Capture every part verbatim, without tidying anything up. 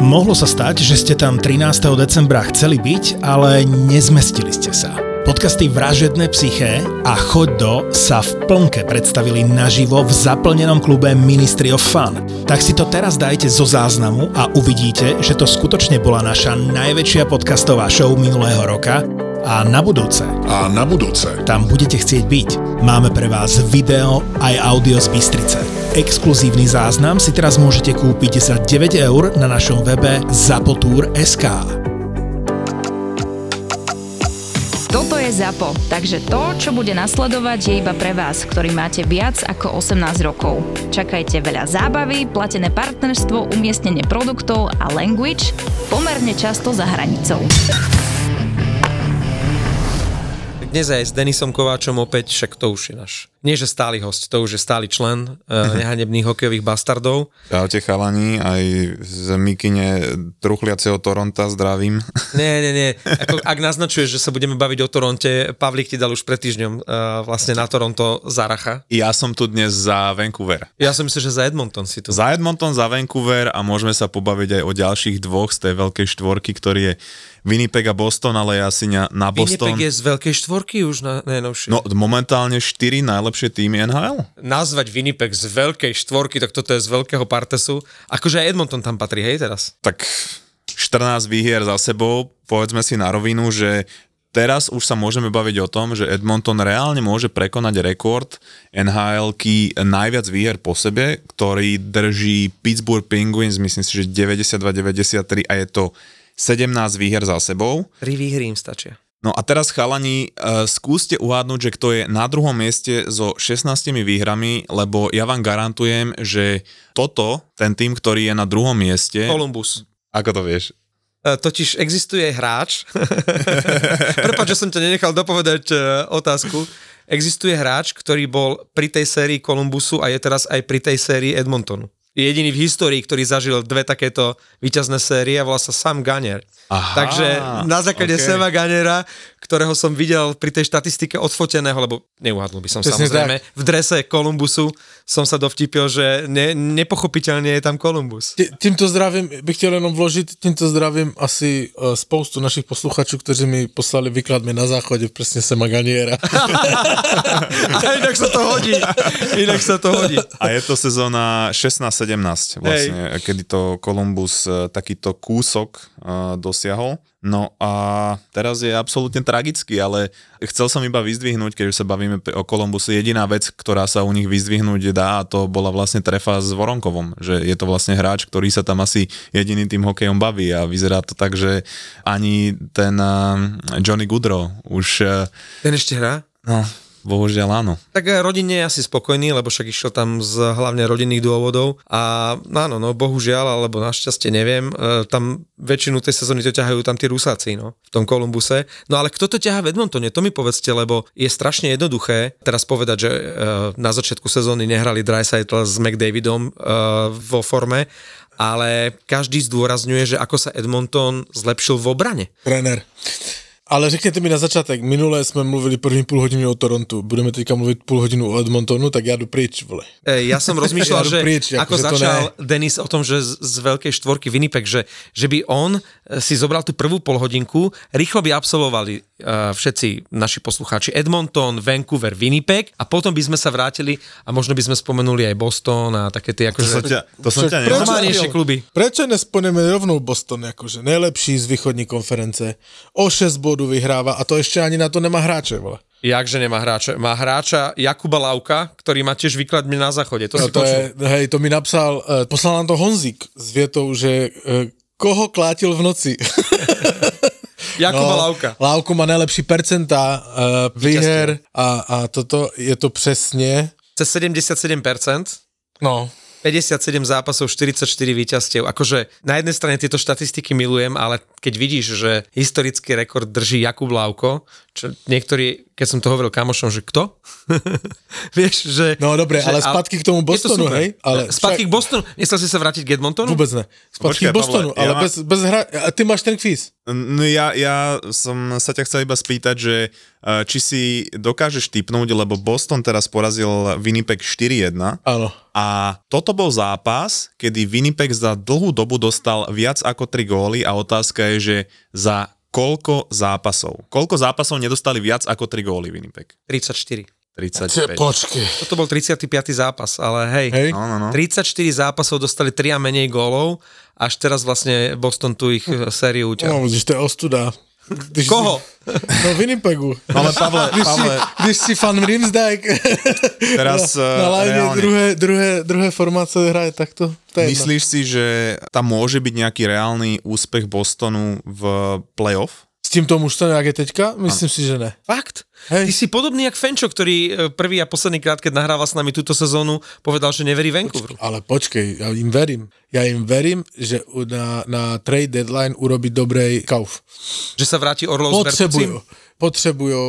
Mohlo sa stať, že ste tam trinásteho decembra chceli byť, ale nezmestili ste sa. Podcasty Vražedné psyché a Choď do sa v plnke predstavili naživo v zaplnenom klube Ministry of Fun. Tak si to teraz dajte zo záznamu a uvidíte, že to skutočne bola naša najväčšia podcastová show minulého roka. A na budúce. A na budúce. Tam budete chcieť byť. Máme pre vás video aj audio z Bystrice. Exkluzívny záznam si teraz môžete kúpiť za deväť eur na našom webe zapotur bodka es ká. Toto je ZAPO, takže to, čo bude nasledovať, je iba pre vás, ktorý máte viac ako osemnásť rokov. Čakajte veľa zábavy, platené partnerstvo, umiestnenie produktov a language pomerne často za hranicou. Dnes aj s Denisom Kováčom opäť, však to už je náš. Nie, že stály host, to už je stály člen uh, nehanebných hokejových bastardov. Čaute chalani, aj z mikine truchliaceho Toronta zdravím. Nie, nie, nie. Ako, ak naznačuješ, že sa budeme baviť o Toronte, Pavlík ti dal už pred týždňom uh, vlastne na Toronto zaracha. Ja som tu dnes za Vancouver. Ja som myslel, že za Edmonton si tu. Za Edmonton, za Vancouver a môžeme sa pobaviť aj o ďalších dvoch z tej veľkej štvorky, ktorý je Winnipeg a Boston, ale ja si na, na Boston... Winnipeg je z veľkej štvorky už na, najnovšie. No momentálne štyri najlepšie týmy en há el. Nazvať Winnipeg z veľkej štvorky, tak toto je z veľkého partesu. Akože aj Edmonton tam patrí, hej, teraz? Tak štrnásť výhier za sebou, povedzme si na rovinu, že teraz už sa môžeme baviť o tom, že Edmonton reálne môže prekonať rekord en há elky najviac výher po sebe, ktorý drží Pittsburgh Penguins, myslím si, že deväťdesiatdva deväťdesiattri a je to sedemnásť výher za sebou. tri výhry im stačia. No a teraz chalani, e, skúste uhádnuť, že kto je na druhom mieste so šestnástimi výhrami, lebo ja vám garantujem, že toto, ten tým, ktorý je na druhom mieste... Kolumbus. Ako to vieš? E, totiž existuje hráč... Prepáč, že som ťa nenechal dopovedať e, otázku. Existuje hráč, ktorý bol pri tej sérii Kolumbusu a je teraz aj pri tej sérii Edmontonu. Jediný v histórii, ktorý zažil dve takéto víťazné série a volá sa Sam Gagner. Aha, takže na základe okay. Sama Gagnera, ktorého som videl pri tej štatistike odfoteného, lebo neuhádol by som Pesne samozrejme, tak. V drese Kolumbusu som sa dovtipil, že ne, nepochopiteľne je tam Kolumbus. T- týmto zdravím bych chtěl jenom vložiť, týmto zdravím asi uh, spoustu našich posluchačů, kteří mi poslali výkladmi na záchode presne Sama Gagnera. A inak sa to hodí. Inak sa to hodí. A je to sezóna šestnásť sedemnásť vlastne, hey. Kedy to Kolumbus takýto kúsok uh, dosiahol. No a teraz je absolútne tragický, ale chcel som iba vyzdvihnúť, keď sa bavíme o Kolumbuse, jediná vec, ktorá sa u nich vyzdvihnúť dá, a to bola vlastne trefa s Voronkovom, že je to vlastne hráč, ktorý sa tam asi jediným tým hokejom baví a vyzerá to tak, že ani ten Johnny Goodrow už... Ten ešte hrá? No... Bohužiaľ áno. Tak rodine je asi spokojný, lebo však išiel tam z hlavne rodinných dôvodov a áno, no bohužiaľ, alebo našťastie neviem, e, tam väčšinu tej sezóny to ťahajú tam tí Rusáci, no, v tom Kolumbuse. No ale kto to ťahá v Edmontone, to mi povedzte, lebo je strašne jednoduché teraz povedať, že e, na začiatku sezóny nehrali Draisaitl s McDavidom e, vo forme, ale každý zdôrazňuje, že ako sa Edmonton zlepšil v obrane. Trenér. Ale řekněte mi na začátek, minule jsme mluvili první půl hodinu o Torontu, budeme teďka mluvit půl hodinu o Edmontonu, tak já jdu pryč, vole. E, ja som rozmýšľal, že pryč, ako, ako že začal Denis o tom, že z, z veľkej štvorky Winnipeg, že, že by on si zobral tú prvú polhodinku, rýchlo by absolvovali uh, všetci naši poslucháči Edmonton, Vancouver, Winnipeg a potom by sme sa vrátili a možno by sme spomenuli aj Boston a také tie akože... To som ťa nenormálnejšie kluby. Prečo nespomeneme rovnou Boston, akože najlepší z východní konference, o šesť bodov vyhráva a to ešte ani na to nemá hráče, vole. Jakže nemá hráča? Má hráča Jakuba Lauka, ktorý má tiež výkladmi na záchode. To no, si to je, hej, to mi napsal, uh, poslal nám to Honzik s vietou, že uh, koho klátil v noci? Jakuba no, Lauka. Lauku má najlepší percentá uh, výher a, a toto je to presne. Cez sedemdesiatsedem percent. No. päťdesiatsedem zápasov, štyridsaťštyri víťazstiev. Akože na jednej strane tieto štatistiky milujem, ale keď vidíš, že historický rekord drží Jakub Lauko, čo niektorí, keď som to hovoril kamošom, že kto? Vieš, že... No dobre, že, ale spadky k tomu Bostonu, to hej? Ale spadky však... k Bostonu? Nechcel si sa vrátiť k Edmontonu? Vôbec ne. Spadky Počkej, k Bostonu, Pavle, ale ja bez, bez hra... A ty máš ten kvíz. No ja, ja som sa ťa chcel iba spýtať, že či si dokážeš tipnúť, lebo Boston teraz porazil Winnipeg štyri jedna. Áno. A toto bol zápas, kedy Winnipeg za dlhú dobu dostal viac ako tri góly a otázka je, že za koľko zápasov? Koľko zápasov nedostali viac ako tri góly Winnipeg? tridsaťštyri. tridsaťpäť. Počkej. Toto bol tridsiaty piaty zápas, ale hej, hej. No, no, no. tridsaťštyri zápasov dostali tri a menej gólov, až teraz vlastne Boston tu ich sériu uťahol. No, vidíš, to je ostuda. Když koho? Si... No Winnipegu. Ale Pavle, když Pavle. Si, když si fan Rimsdijk teraz na, na druhé, druhé, druhé formáce hraje takto. Myslíš si, že tam môže byť nejaký reálny úspech Bostonu v playoff? S týmto mužstvom, jak je teďka? Myslím ano. Si, že ne. Fakt? Hej. Ty si podobný jak Fenčo, ktorý prvý a posledný krát, keď nahrával s nami túto sezónu, povedal, že neverí Vancouveru. Počkej, ale počkej, ja im verím. Ja im verím, že na, na trade deadline urobí dobrej kauf. Že sa vráti Orlov s Bertucim? Potřebujú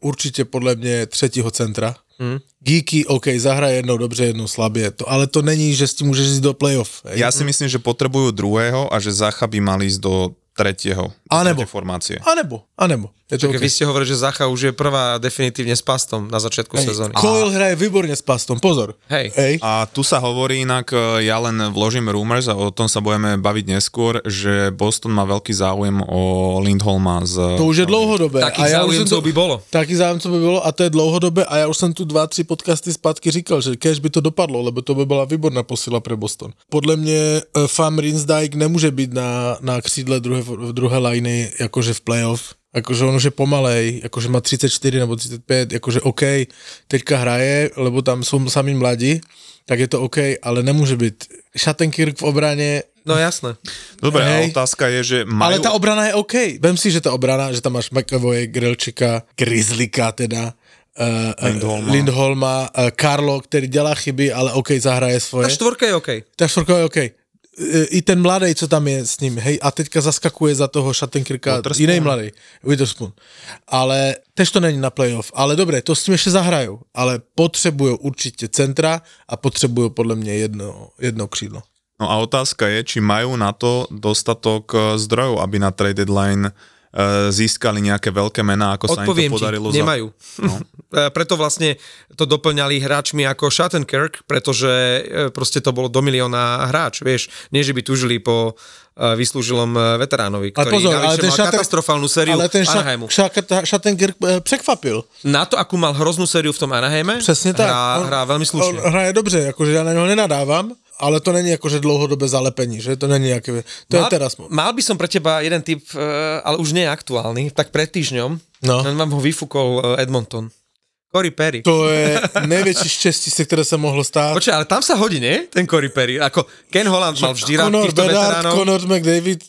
určite podľa mňa třetího centra. Hmm. Geeky, OK, zahraje jednou dobře, jednou slabě, to, ale to není, že s tím můžeš jít do playoff. Hej? Ja si myslím, že potrebujú druhého a že Zacha by mal ísť do tretieho anebo, tretej formácie. Anebo, anebo. Je to okay. Vy ste hovorili, že Zacha už je prvá definitívne s Pastom na začiatku hey, sezóny. Coil hraje výborne s Pastom, pozor. Hej. Hey. A tu sa hovorí inak, ja len vložím rumors a o tom sa budeme baviť neskôr, že Boston má veľký záujem o Lindholma. Z... To už je dlouhodobé. Takých ja záujemcov by bolo. Takých záujemcov by bolo a to je dlouhodobé a ja už som tu dva, tri podcasty zpátky říkal, že kež by to dopadlo, lebo to by bola výborná posila pre Boston. Podle mne Fan Rinsdijk nemôže byť na, na křídle druhé v druhé lajny, akože v playoff, akože on už je pomalej, akože má tridsaťštyri nebo tridsaťpäť, akože OK, teďka hraje, lebo tam sú sami mladí, tak je to OK, ale nemôže byť Schattenkirk v obrane. No jasné. Dobre, hej. A otázka je, že majú... Ale tá obrana je OK. Vem si, že tá obrana, že tam máš McAvoye, Grelčika, Grizzlyka teda, Uh, Lindholma, Lindholma uh, Karlo, ktorý dělá chyby, ale OK, zahraje svoje. Ta štvorka je OK. Ta štvorka je OK. I ten mladý, co tam je s ním, hej, a teďka zaskakuje za toho Schattenkirka jiný mladý, Witherspoon. Ale tež to není na playoff, ale dobré, to s tím ještě zahrajou, ale potřebují určitě centra a potřebují podle mě jedno, jedno křídlo. No a otázka je, či majú na to dostatok zdrojov, aby na trade deadline získali nejaké veľké mená, ako odpoviem sa im to podarilo. Odpoviem ti, nemajú. Za... No. Preto vlastne to doplňali hráčmi ako Schattenkirk, pretože proste to bolo do milióna hráč, vieš. Nie, že by tužili po vyslúžilom veteránovi, ktorý pozor, navyše mal šater... katastrofálnu sériu ale ten Anaheimu. Šak... Šak... Schattenkirk prekvapil. Na to, akú mal hroznú sériu v tom Anaheime, Přesně tak. Hrá, on, hrá veľmi slušne. On hraje dobře, akože ja na ňo nenadávam. Ale to není akože dlouhodobé zalepení, že? To není aké... To mal, je teraz... Mal by som pre teba jeden tip, ale už nie je aktuálny, tak pred týždňom, no. Len vám ho vyfúkol Edmonton. Corey Perry. To je najväčšie šťastie, ktoré sa mohlo stáť. Počkaj, ale tam sa hodí, nie? Ten Corey Perry. Ako Ken Holland mal vždy rád týchto veteránov. Connor McDavid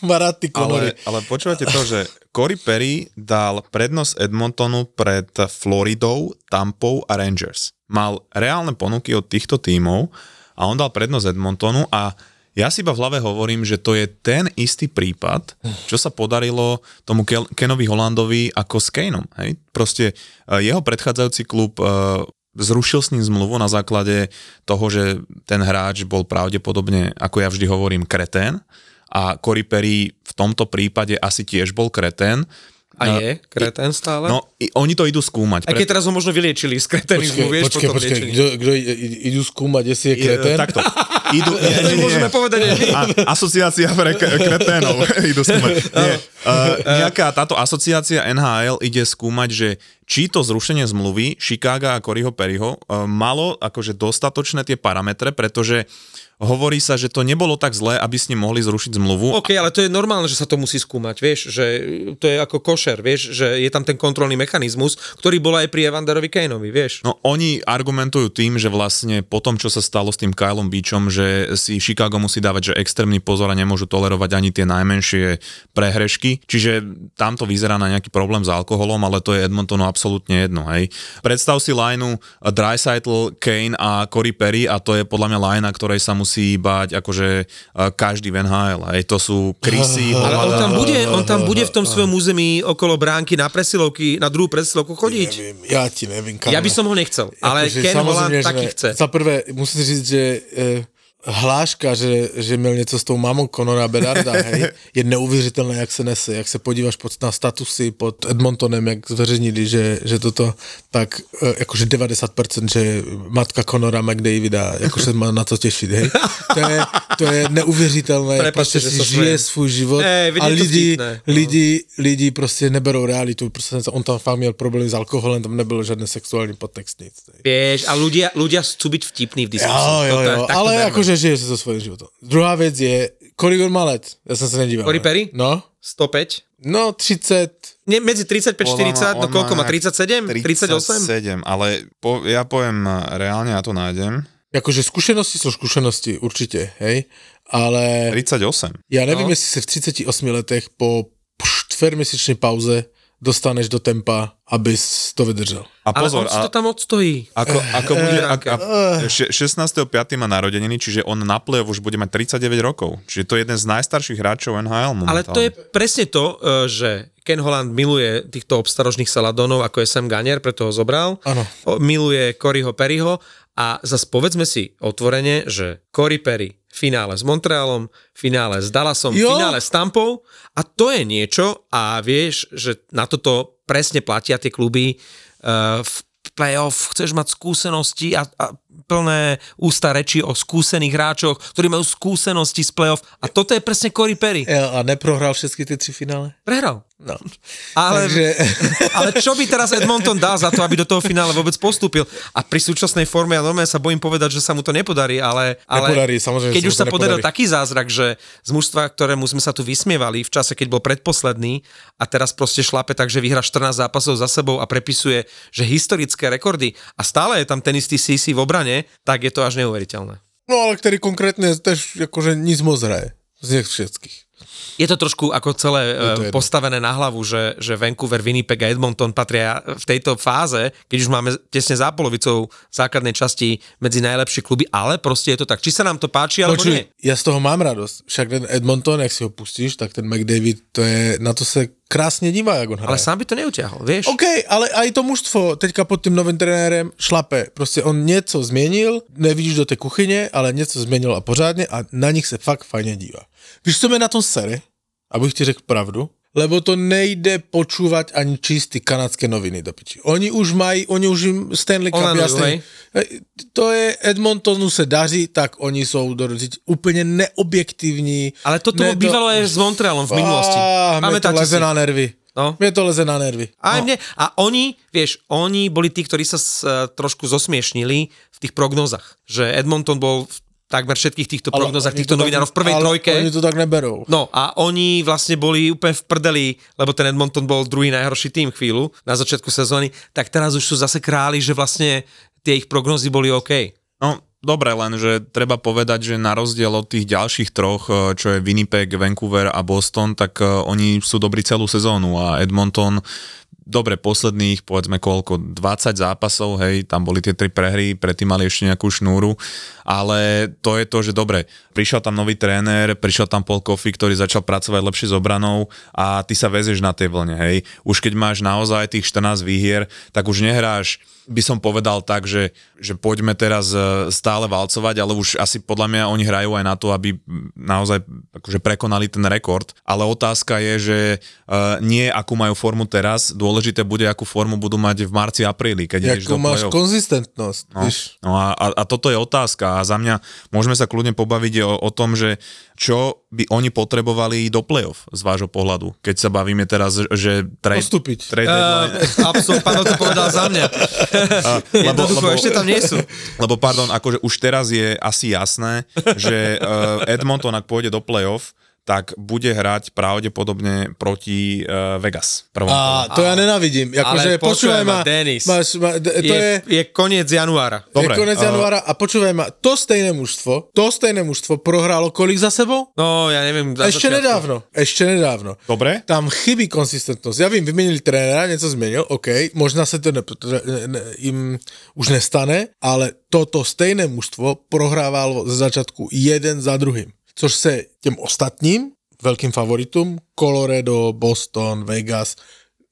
má rád tí Connory. Ale, ale počúvate to, že Corey Perry dal prednosť Edmontonu pred Floridou, Tampou a Rangers. Mal reálne ponuky od týchto tímov, a on dal prednosť Edmontonu a ja si iba v hlave hovorím, že to je ten istý prípad, čo sa podarilo tomu Kel- Kenovi Hollandovi ako s Kaneom. Hej? Proste jeho predchádzajúci klub uh, zrušil s ním zmluvu na základe toho, že ten hráč bol pravdepodobne, ako ja vždy hovorím, kretén a Corey Perry v tomto prípade asi tiež bol kretén. A je kretén stále? No, i, oni to idú skúmať. A keď pre... teraz ho možno vyliečili z kreténizmu, počkej, vieš, počkej, potom počkej, kdo, kdo idú skúmať, jestli je kretén? Takto. Idú, je, je, je, môžeme je. povedať. A, asociácia pre kreténov idú skúmať. Nie, uh, nejaká táto asociácia en há el ide skúmať, že či to zrušenie zmluvy Chicaga a Coreyho Perryho uh, malo akože dostatočné tie parametre, pretože hovorí sa, že to nebolo tak zlé, aby s ním mohli zrušiť zmluvu. OK, ale to je normálne, že sa to musí skúmať, vieš, že to je ako košer, vieš, že je tam ten kontrolný mechanizmus, ktorý bol aj pri Evanderovi Kaneovi, vieš. No oni argumentujú tým, že vlastne po tom, čo sa stalo s tým Kylom Beachom, že si Chicago musí dávať, že extrémny pozor a nemôžu tolerovať ani tie najmenšie prehrešky, čiže tam to vyzerá na nejaký problém s alkoholom, ale to je Edmontonu absolútne jedno, hej. Predstav si lineu Draisaitl, Kane a Corey Perry a to je podľa mňa linea, ktorej sa musí nemusí báť akože každý v en há el. Aj to sú krysy. Ale on tam bude, on tam bude v tom svojom území okolo bránky na presilovky, na druhú presilovku chodiť. Neviem, ja ti neviem. Kam. Ja by som ho nechcel, ale akože, Ken Holland taký chce. Za prvé, musím říct, že e, hláška, že, že měl něco s tou mamou Conora Bedarda, hej, je neuvěřitelné, jak se nese, jak se podíváš pod, na statusy pod Edmontonem, jak zveřejnili, že, že toto, tak jakože devadesát procent, že matka Conora McDavida, jakože má na to těšit, hej. To je, to je neuvěřitelné, prostě prostě, že si žije svůj život Ej, a lidi, lidi, lidi prostě neberou realitu, prostě on tam fakt měl problémy s alkoholem, tam nebyl žádný sexuální podtext, nic. Víš, a ľudia, ľudia chcú byť vtipný v diskusi. Jo, jo, jo, ale jakože žije si to svojím životom. Druhá vec je, kolik on má let? Ja som sa nedíval. Corey Perry? No. sto päť? No, tridsať. Nie, medzi tridsaťpäť štyridsať, no koľko má? tridsaťsedem? tridsaťosem? tridsaťsedem, ale po, ja poviem reálne, ja to nájdem. Akože skúsenosti sú skúsenosti, určite, hej? Ale... tridsaťosem. Ja neviem, no. Jestli sa v tridsaťosem letech po štvormesiačnej pauze dostaneš do tempa, aby to vydržel. A pozor, ale on to tam odstojí. Ako, ako bude, ak, a šestnásteho piateho má narodeniny, čiže on na play-off už bude mať tridsaťdeväť rokov. Čiže to je jeden z najstarších hráčov en há el momentálne. Ale to je presne to, že Ken Holland miluje týchto obstarožných saladónov, ako je Sam Gagner, preto ho zobral. Ano. Miluje Coreyho Perryho a zase povedzme si otvorene, že Corey Perry finále s Montrealom, finále s Dallasom, jo. Finále s Tampou a to je niečo a vieš, že na toto presne platia tie kluby uh, v playoff, chceš mať skúsenosti a, a plné ústa reči o skúsených hráčoch, ktorí majú skúsenosti z playoff a toto je presne Corey Perry. Ja, a neprohral všetky tie tri finále? Prehral. No. Ale, takže... ale čo by teraz Edmonton dal za to, aby do toho finále vôbec postúpil? A pri súčasnej forme, ja normálne sa bojím povedať, že sa mu to nepodarí, ale, ale nepodarí, keď už sa podaril taký zázrak, že z mužstva, ktorému sme sa tu vysmievali v čase, keď bol predposledný a teraz proste šlape tak, že vyhra štrnásť zápasov za sebou a prepisuje, že historické rekordy a stále je tam ten istý cé cé v obrane, tak je to až neuveriteľné. No ale ktorý konkrétne tež akože nic moc hraje z nech všetkých. Je to trošku ako celé je postavené na hlavu, že, že Vancouver, Winnipeg a Edmonton patria v tejto fáze, keď už máme tesne za polovicou základnej časti medzi najlepšie kluby, ale proste je to tak. Či sa nám to páči, alebo Počuj, nie? Ja z toho mám radosť. Však ten Edmonton, ak si ho pustíš, tak ten McDavid, to je, na to sa krásne divá, jak on hraje. Ale sám by to neutiahol, vieš? OK, ale aj to mužstvo teďka pod tým novým trenérem šlape. Proste on nieco zmenil, nevidíš do tej kuchyne, ale nieco zmenil a pořádne a na nich sa fakt fajne divá. Víš, co mě na tom sere, abych ti řekl pravdu, lebo to nejde počúvať ani čistý kanadské noviny do piči. Oni už mají, oni už im Stanley Cup jasný. To je, Edmontonu se daří, tak oni sú úplne neobjektívní. Ale toto ne, bývalo to... aj s Montrealom v minulosti. Á, mne to leze na nervy. No. Mne to leze na nervy. A, no. mne, a oni, vieš, oni boli tí, ktorí sa s, trošku zosmiešnili v tých prognózach. Že Edmonton bol... takmer všetkých týchto prognózach, týchto novinárov v prvej ale trojke. Oni to tak neberú. No a oni vlastne boli úplne v prdeli, lebo ten Edmonton bol druhý najhorší tým chvíľu na začiatku sezóny, tak teraz už sú zase králi, že vlastne tie ich prognózy boli OK. No, dobre, len že treba povedať, že na rozdiel od tých ďalších troch, čo je Winnipeg, Vancouver a Boston, tak oni sú dobrí celú sezónu a Edmonton dobre, posledných, povedzme koľko, dvadsať zápasov, hej, tam boli tie tri prehry, predtým mali ešte nejakú šnúru, ale to je to, že dobre, prišiel tam nový tréner, prišiel tam Paul Coffey, ktorý začal pracovať lepšie s obranou a ty sa väzieš na tej vlne, hej. Už keď máš naozaj tých štrnásť výhier, tak už nehráš, by som povedal tak, že, že poďme teraz stále valcovať, ale už asi podľa mňa oni hrajú aj na to, aby naozaj akože prekonali ten rekord, ale otázka je, že nie akú majú formu teraz, dôležité bude, akú formu budú mať v marci, apríli, keď ideš do play-off. Akú máš konzistentnosť. No, no a, a, a toto je otázka a za mňa môžeme sa kľudne pobaviť o, o tom, že čo by oni potrebovali do play-off z vášho pohľadu, keď sa bavíme teraz, že trade, postúpiť. Trade uh, absol, pán to povedal za mňa. Uh, lebo, lebo, ešte tam nie sú. Lebo pardon, akože už teraz je asi jasné, že uh, Edmonton, ak pôjde do play-off, tak bude hrať pravdepodobne proti uh, Vegas. Prvom a, to ja nenávidím. Jako, ale počúvaj ma, Denis. Máš, má, to je, je, je koniec januára. Dobre, je koniec uh, januára a počúvaj ma, to stejné mužstvo, to stejné mužstvo prohrálo kolik za sebou? No, ja neviem. Za ešte začiatko. nedávno, ešte nedávno. Dobre. Tam chybí konsistentnosť. Ja vím, vymenili trénera, niečo zmenil, OK, možná sa to ne, ne, im už nestane, ale toto stejné mužstvo prohrávalo za začiatku jeden za druhým. Což se těm ostatním velkým favoritům, Colorado, Boston, Vegas,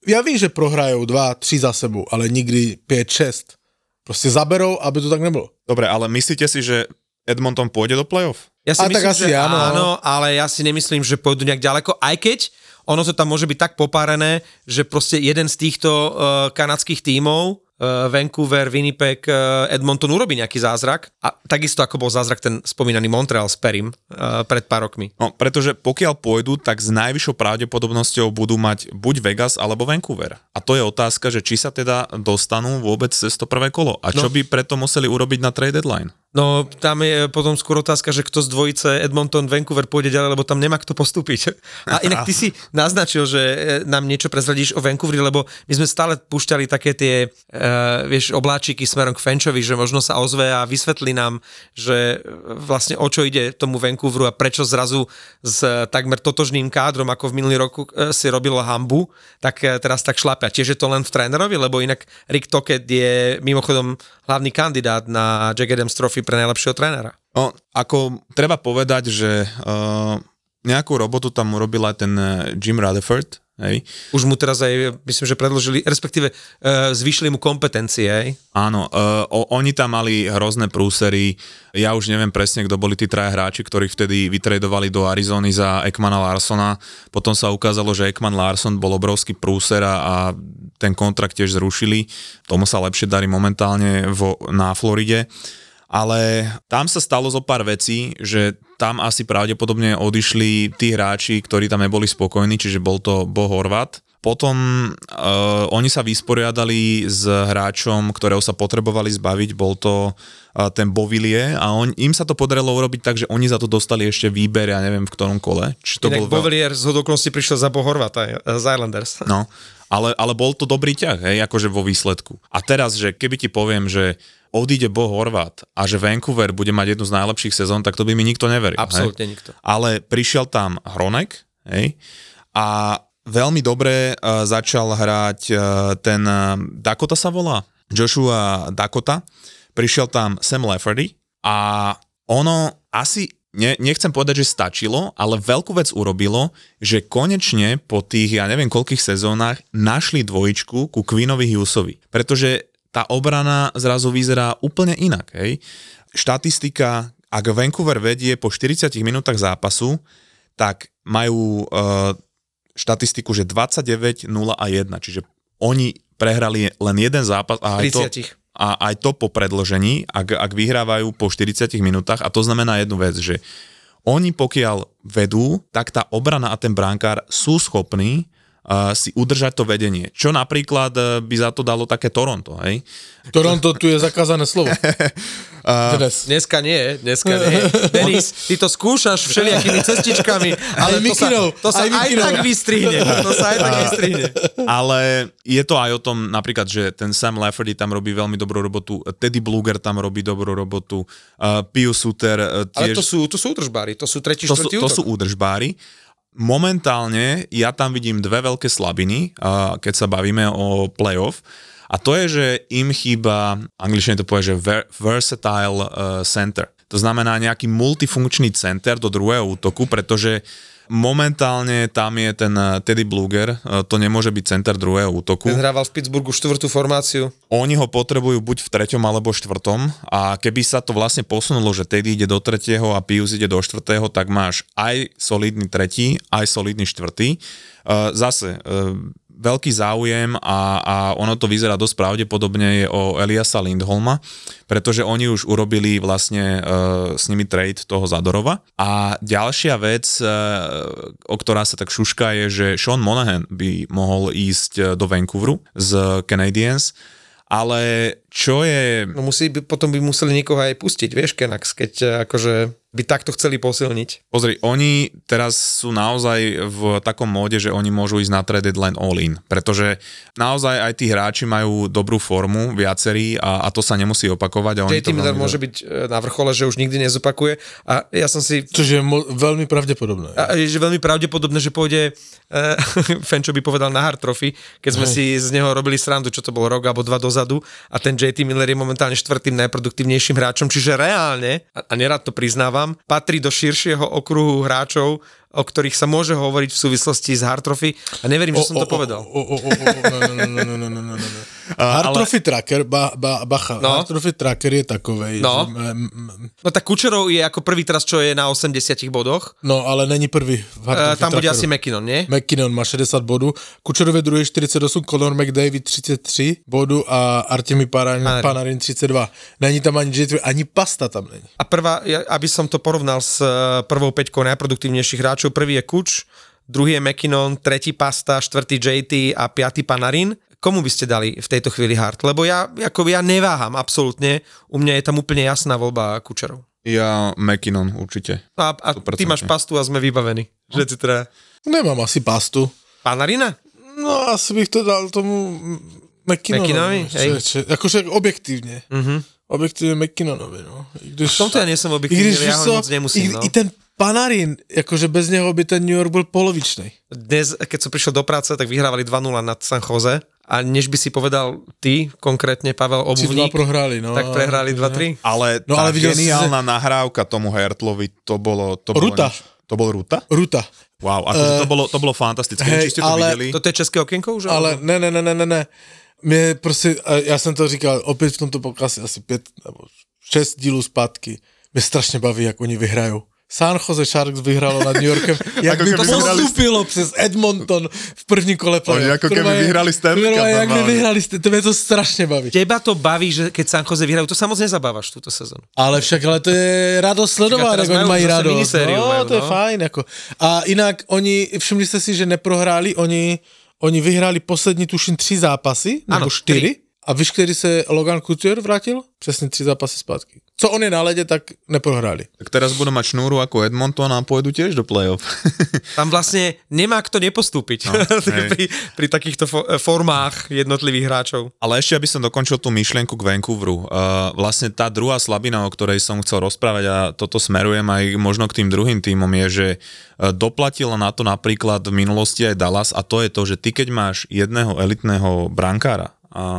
já vím, že prohrajou dva, tři za sebou, ale nikdy pět, šest. Prostě zaberou, aby to tak nebylo. Dobre, ale myslíte si, že Edmonton pôjde do playoff? Ja si a myslím, tak asi že áno. áno, ale ja si nemyslím, že pôjdu nejak ďaleko, aj keď ono to tam môže byť tak popárené, že proste jeden z týchto uh, kanadských tímov Vancouver, Winnipeg, Edmonton urobí nejaký zázrak a takisto ako bol zázrak ten spomínaný Montreal s Perrym pred pár rokmi. No, pretože pokiaľ pôjdu, tak s najvyššou pravdepodobnosťou budú mať buď Vegas alebo Vancouver. A to je otázka, že či sa teda dostanú vôbec cez to prvé kolo. A čo no. by preto museli urobiť na trade deadline? No, tam je potom skôr otázka, že kto z dvojice Edmonton, Vancouver pôjde ďalej, lebo tam nemá kto postúpiť. A inak ty si naznačil, že nám niečo prezradíš o Vancouveri, lebo my sme stále púšťali také tie, uh, vieš, obláčiky smerom k Fenčovi, že možno sa ozve a vysvetlí nám, že vlastne o čo ide tomu Vancouveru a prečo zrazu s takmer totožným kádrom, ako v minulý roku si robilo hambu, tak teraz tak šlapia. Tiež je to len v trénerovi, lebo inak Rick Tocchet je mimochodom hlavný kandidát na Jack Adams Trophy pre najlepšieho trénera. No, ako treba povedať, že uh, nejakú robotu tam urobil aj ten uh, Jim Rutherford. Hej. Už mu teraz aj, myslím, že predložili, respektíve uh, zvýšili mu kompetencie. Hej. Áno, uh, o, oni tam mali hrozné prúsery. Ja už neviem presne, kto boli tí traja hráči, ktorých vtedy vytredovali do Arizony za Ekmana Larsona. Potom sa ukázalo, že Ekman Larson bol obrovský prúser a ten kontrakt tiež zrušili. Tomu sa lepšie darí momentálne vo, na Floride. Ale tam sa stalo zo pár vecí, že tam asi pravdepodobne odišli tí hráči, ktorí tam neboli spokojní, čiže bol to Bo Horvat. Potom uh, oni sa vysporiadali s hráčom, ktorého sa potrebovali zbaviť, bol to uh, ten Bovillier a on, im sa to podarilo urobiť tak, že oni za to dostali ešte výber, ja neviem v ktorom kole. Či to Inak bol Bovillier z hodoklosti prišiel za Bo Horvata, z Islanders. No, ale, ale bol to dobrý ťah, hej, akože vo výsledku. A teraz, že keby ti poviem, že odíde Bo Horvat a že Vancouver bude mať jednu z najlepších sezón, tak to by mi nikto neveril. Absolútne nikto. Ale prišiel tam Hronek, hej, a veľmi dobre uh, začal hrať uh, ten uh, Dakota sa volá, Joshua Dakota. Prišiel tam Sam Lafferty a ono asi, ne, nechcem povedať, že stačilo, ale veľkú vec urobilo, že konečne po tých, ja neviem koľkých sezónach, našli dvojičku ku Quinnovi Hughesovi. Pretože tá obrana zrazu vyzerá úplne inak. Hej. Štatistika, ak Vancouver vedie po štyridsiatich minútach zápasu, tak majú uh, štatistiku, že dvadsaťdeväť nula a jeden, čiže oni prehrali len jeden zápas a aj, to, a aj to po predĺžení, ak, ak vyhrávajú po štyridsiatich minútach a to znamená jednu vec, že oni pokiaľ vedú, tak tá obrana a ten bránkár sú schopní si udržať to vedenie. Čo napríklad by za to dalo také Toronto, hej? Toronto, tu je zakázané slovo. Uh, dneska nie, dneska nie. Denis, ty to skúšaš všelijakými cestičkami, ale to sa, to sa aj, aj tak vystrihne. To sa aj tak vystrihne. Uh, ale je to aj o tom, napríklad, že ten Sam Lafferty tam robí veľmi dobrú robotu, Teddy Blueger tam robí dobrú robotu, uh, Piu Suter uh, tiež... Ale to sú, to sú údržbári, to sú tretí, štvrtý útok. To sú údržbári. Momentálne ja tam vidím dve veľké slabiny, keď sa bavíme o playoff. A to je, že im chýba, angličtine to povie, že versatile center. To znamená nejaký multifunkčný center do druhého útoku, pretože momentálne tam je ten Teddy Blueger, to nemôže byť center druhého útoku. Ten hrával v Pittsburghu štvrtú formáciu. Oni ho potrebujú buď v treťom alebo štvrtom a keby sa to vlastne posunulo, že Teddy ide do tretieho a Pius ide do štvrtého, tak máš aj solidný tretí, aj solidný štvrtý. Zase veľký záujem a, a ono to vyzerá dosť pravdepodobne je o Eliasa Lindholma, pretože oni už urobili vlastne e, s nimi trade toho Zadorova. A ďalšia vec, e, o ktorá sa tak šuška je, že Sean Monahan by mohol ísť do Vancouveru z Canadiens, ale čo je... No musí, potom by museli niekoho aj pustiť, vieš, Canucks, keď akože... by takto chceli posilniť? Pozri, oni teraz sú naozaj v takom móde, že oni môžu ísť na trade deadline all-in, pretože naozaj aj tí hráči majú dobrú formu, viacerí, a, a to sa nemusí opakovať. J T Miller môže byť na vrchole, že už nikdy nezopakuje a ja som si... Čože je mo- veľmi pravdepodobné. A, je veľmi pravdepodobné, že pôjde, e, Fenčo by povedal, na Hart Trophy, keď sme aj. si z neho robili srandu, čo to bol rok alebo dva dozadu, a ten J T Miller je momentálne štvrtým najproduktívnejším hráčom, čiže reálne, a, a nerad to priznávam, patrí do širšieho okruhu hráčov, o ktorých sa môže hovoriť v súvislosti s Hart Trophy, a neverím, že som to povedal. Hart Trophy Tracker, bacha, Hart Trophy Tracker je takovej. No, no tak Kučerov je ako prvý teraz, čo je na osemdesiatich bodoch. No, ale není prvý v Hart Trophy Trackeru. Tam bude asi McKinnon, nie? McKinnon má šedesát bodů, Kučerov je druhý štyridsaťosem, Conor McDavid třicet tři bodů a Artemi Panarin třicet dva. Není tam ani J T, ani Pasta tam není. A prvá, aby som to porovnal s prvou päťkou najproduktívnejších hráčov, prvý je Kuč, druhý je McKinnon, tretí Pasta, štvrtý J T a piatý Panarin. Komu by ste dali v tejto chvíli Hart? Lebo ja, ako ja neváham absolútne, u mňa je tam úplne jasná voľba Kučerov. Ja McKinnon určite. A, a ty máš Pastu a sme vybavení. Že no. Teda... Nemám asi Pastu. Panarina? No asi bych to dal tomu McKinnonovi. Akože objektívne. Uh-huh. Objektívne McKinnonovi. No. Když... V tomto ja nie som objektívne, ja ho moc nemusím. I, no. I ten Panarin, akože bez neho by ten New York bol polovičný. Dnes, keď som prišiel do práce, tak vyhrávali dva nula nad San Jose a než by si povedal ty, konkrétne Pavel Obuvník, dva prohrali, no, tak prehrali dva tri. Ale no, tá ale geniálna si... nahrávka tomu Hertlovi, to bolo... To bolo Ruta. Nič, to bol Ruta? Ruta. Wow, akože uh, to, bolo, to bolo fantastické. Hej, či ste to ale... videli? To je české okienko už? Ale ne, ne, ne, ne, ne, ne. Mne proste, ja som to říkal, opäť v tomto podcaste asi päť, šesť dílů zpátky. Mne strašne baví, jak oni vyhrajú. San Jose Sharks vyhralo nad New Yorkem, jak by postúpilo st- přes Edmonton v první kole play. Oni ako keby vyhrali Stanley Cup. Prvá, jak by vyhrali Stanley Cup, to mňa to strašne baví. Teba to baví, že keď San Jose vyhrajú, to samozrejme zabávaš túto sezónu. Ale však, ale to je radosť sledovať, ako oni majú radosť. No, majú, to je no. fajn. Ako. A inak oni, všimli ste si, že neprohráli, oni, oni vyhrali poslední tuším tři zápasy, nebo ano, štyri. Tri. A víš, kedy sa Logan Couture vrátil? Přesne tři zápasy zpátky. Co on je na lede, tak neprohráli. Tak teraz budú mať šnúru ako Edmonton a pôjdu tiež do play-off. Tam vlastne nemá kto nepostúpiť no, pri, pri takýchto formách jednotlivých hráčov. Ale ešte, aby som dokončil tú myšlienku k Vancouveru. Uh, vlastne tá druhá slabina, o ktorej som chcel rozprávať, a toto smerujem aj možno k tým druhým tímom, je, že doplatila na to napríklad v minulosti aj Dallas, a to je to, že ty keď máš jedného elitného brankára,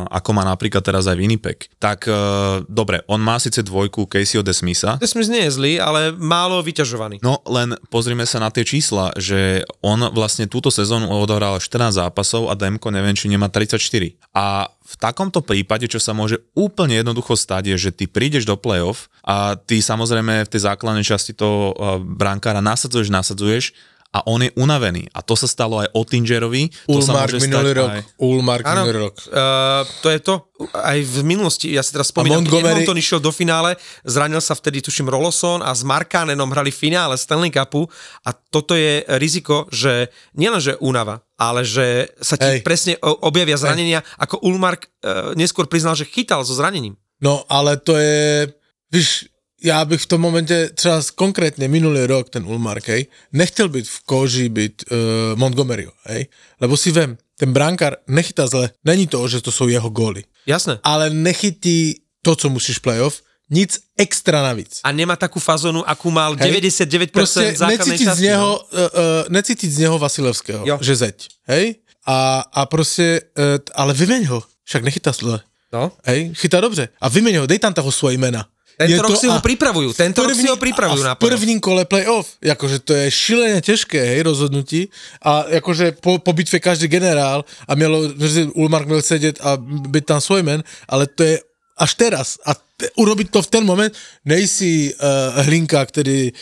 ako má napríklad teraz aj Winnipeg. Tak uh, dobre, on má síce dvojku Caseyho DeSmitha. DeSmith nie je zlý, ale málo vyťažovaný. No len pozrime sa na tie čísla, že on vlastne túto sezónu odohral štrnásť zápasov a Demko neviem, či nemá tridsaťštyri. A v takomto prípade, čo sa môže úplne jednoducho stať, je, že ty prídeš do play-off a ty samozrejme v tej základnej časti toho uh, brankára nasadzuješ, nasadzuješ a on je unavený. A to sa stalo aj Ottingerovi. Ulmark minulý rok. Aj... Ulmark minulý rok. Uh, to je to. Aj v minulosti, ja si teraz spomínam, Montgomery... Edmonton išiel do finále, zranil sa vtedy, tuším, Rolosson a s Markkanenom hrali finále Stanley Cupu a toto je riziko, že nielenže únava, ale že sa ti Hej. presne objavia zranenia, Hej. ako Ulmark uh, neskôr priznal, že chytal so zranením. No, ale to je... Víš... Já bych v tom momentě, třeba konkrétně minulý rok, ten Ulmark, hej, nechtěl být v koži být uh, Montgomeryho, hej, lebo si vem, ten brankár nechytá zle, není to, že to jsou jeho góly. Jasné. Ale nechytí to, co musíš playoff, nic extra navíc. A nemá takú fazonu, akú mal deväťdesiatdeväť percent prostě základnej časti. z neho, uh, uh, necítiť z neho Vasilevského, jo. Že zeď, hej, a, a prostě, uh, ale vymeň ho, však nechytá zle, no. Hej, chytá dobře a vymeň ho, dej tam toho svoje jména. Tento rok si ho pripravujú, tento rok si ho pripravujú na play-off. V prvním kole play-off, akože to je šilene ťažké, hej, rozhodnutí a akože po, po bitve každý generál a mielo, Ulmark miel sedieť a byť tam svojmen, ale to je až teraz a te, urobiť to v ten moment, nejsi uh, Hlinka, ktorý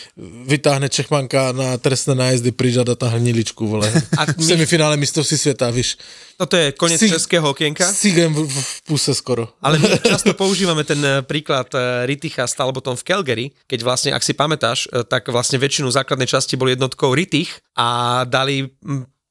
vytáhne Čechmanka na trestné nájezdy, prižada tam hniličku, vole, a v semifinále mistrovství sveta, víš. Toto je koniec si, českého okienka. Sigem v, v, v puse skoro. Ale my často používame ten príklad Riticha s Talbotom v Calgary, keď vlastne, ak si pamätáš, tak vlastne väčšinu základnej časti bol jednotkou Ritich a dali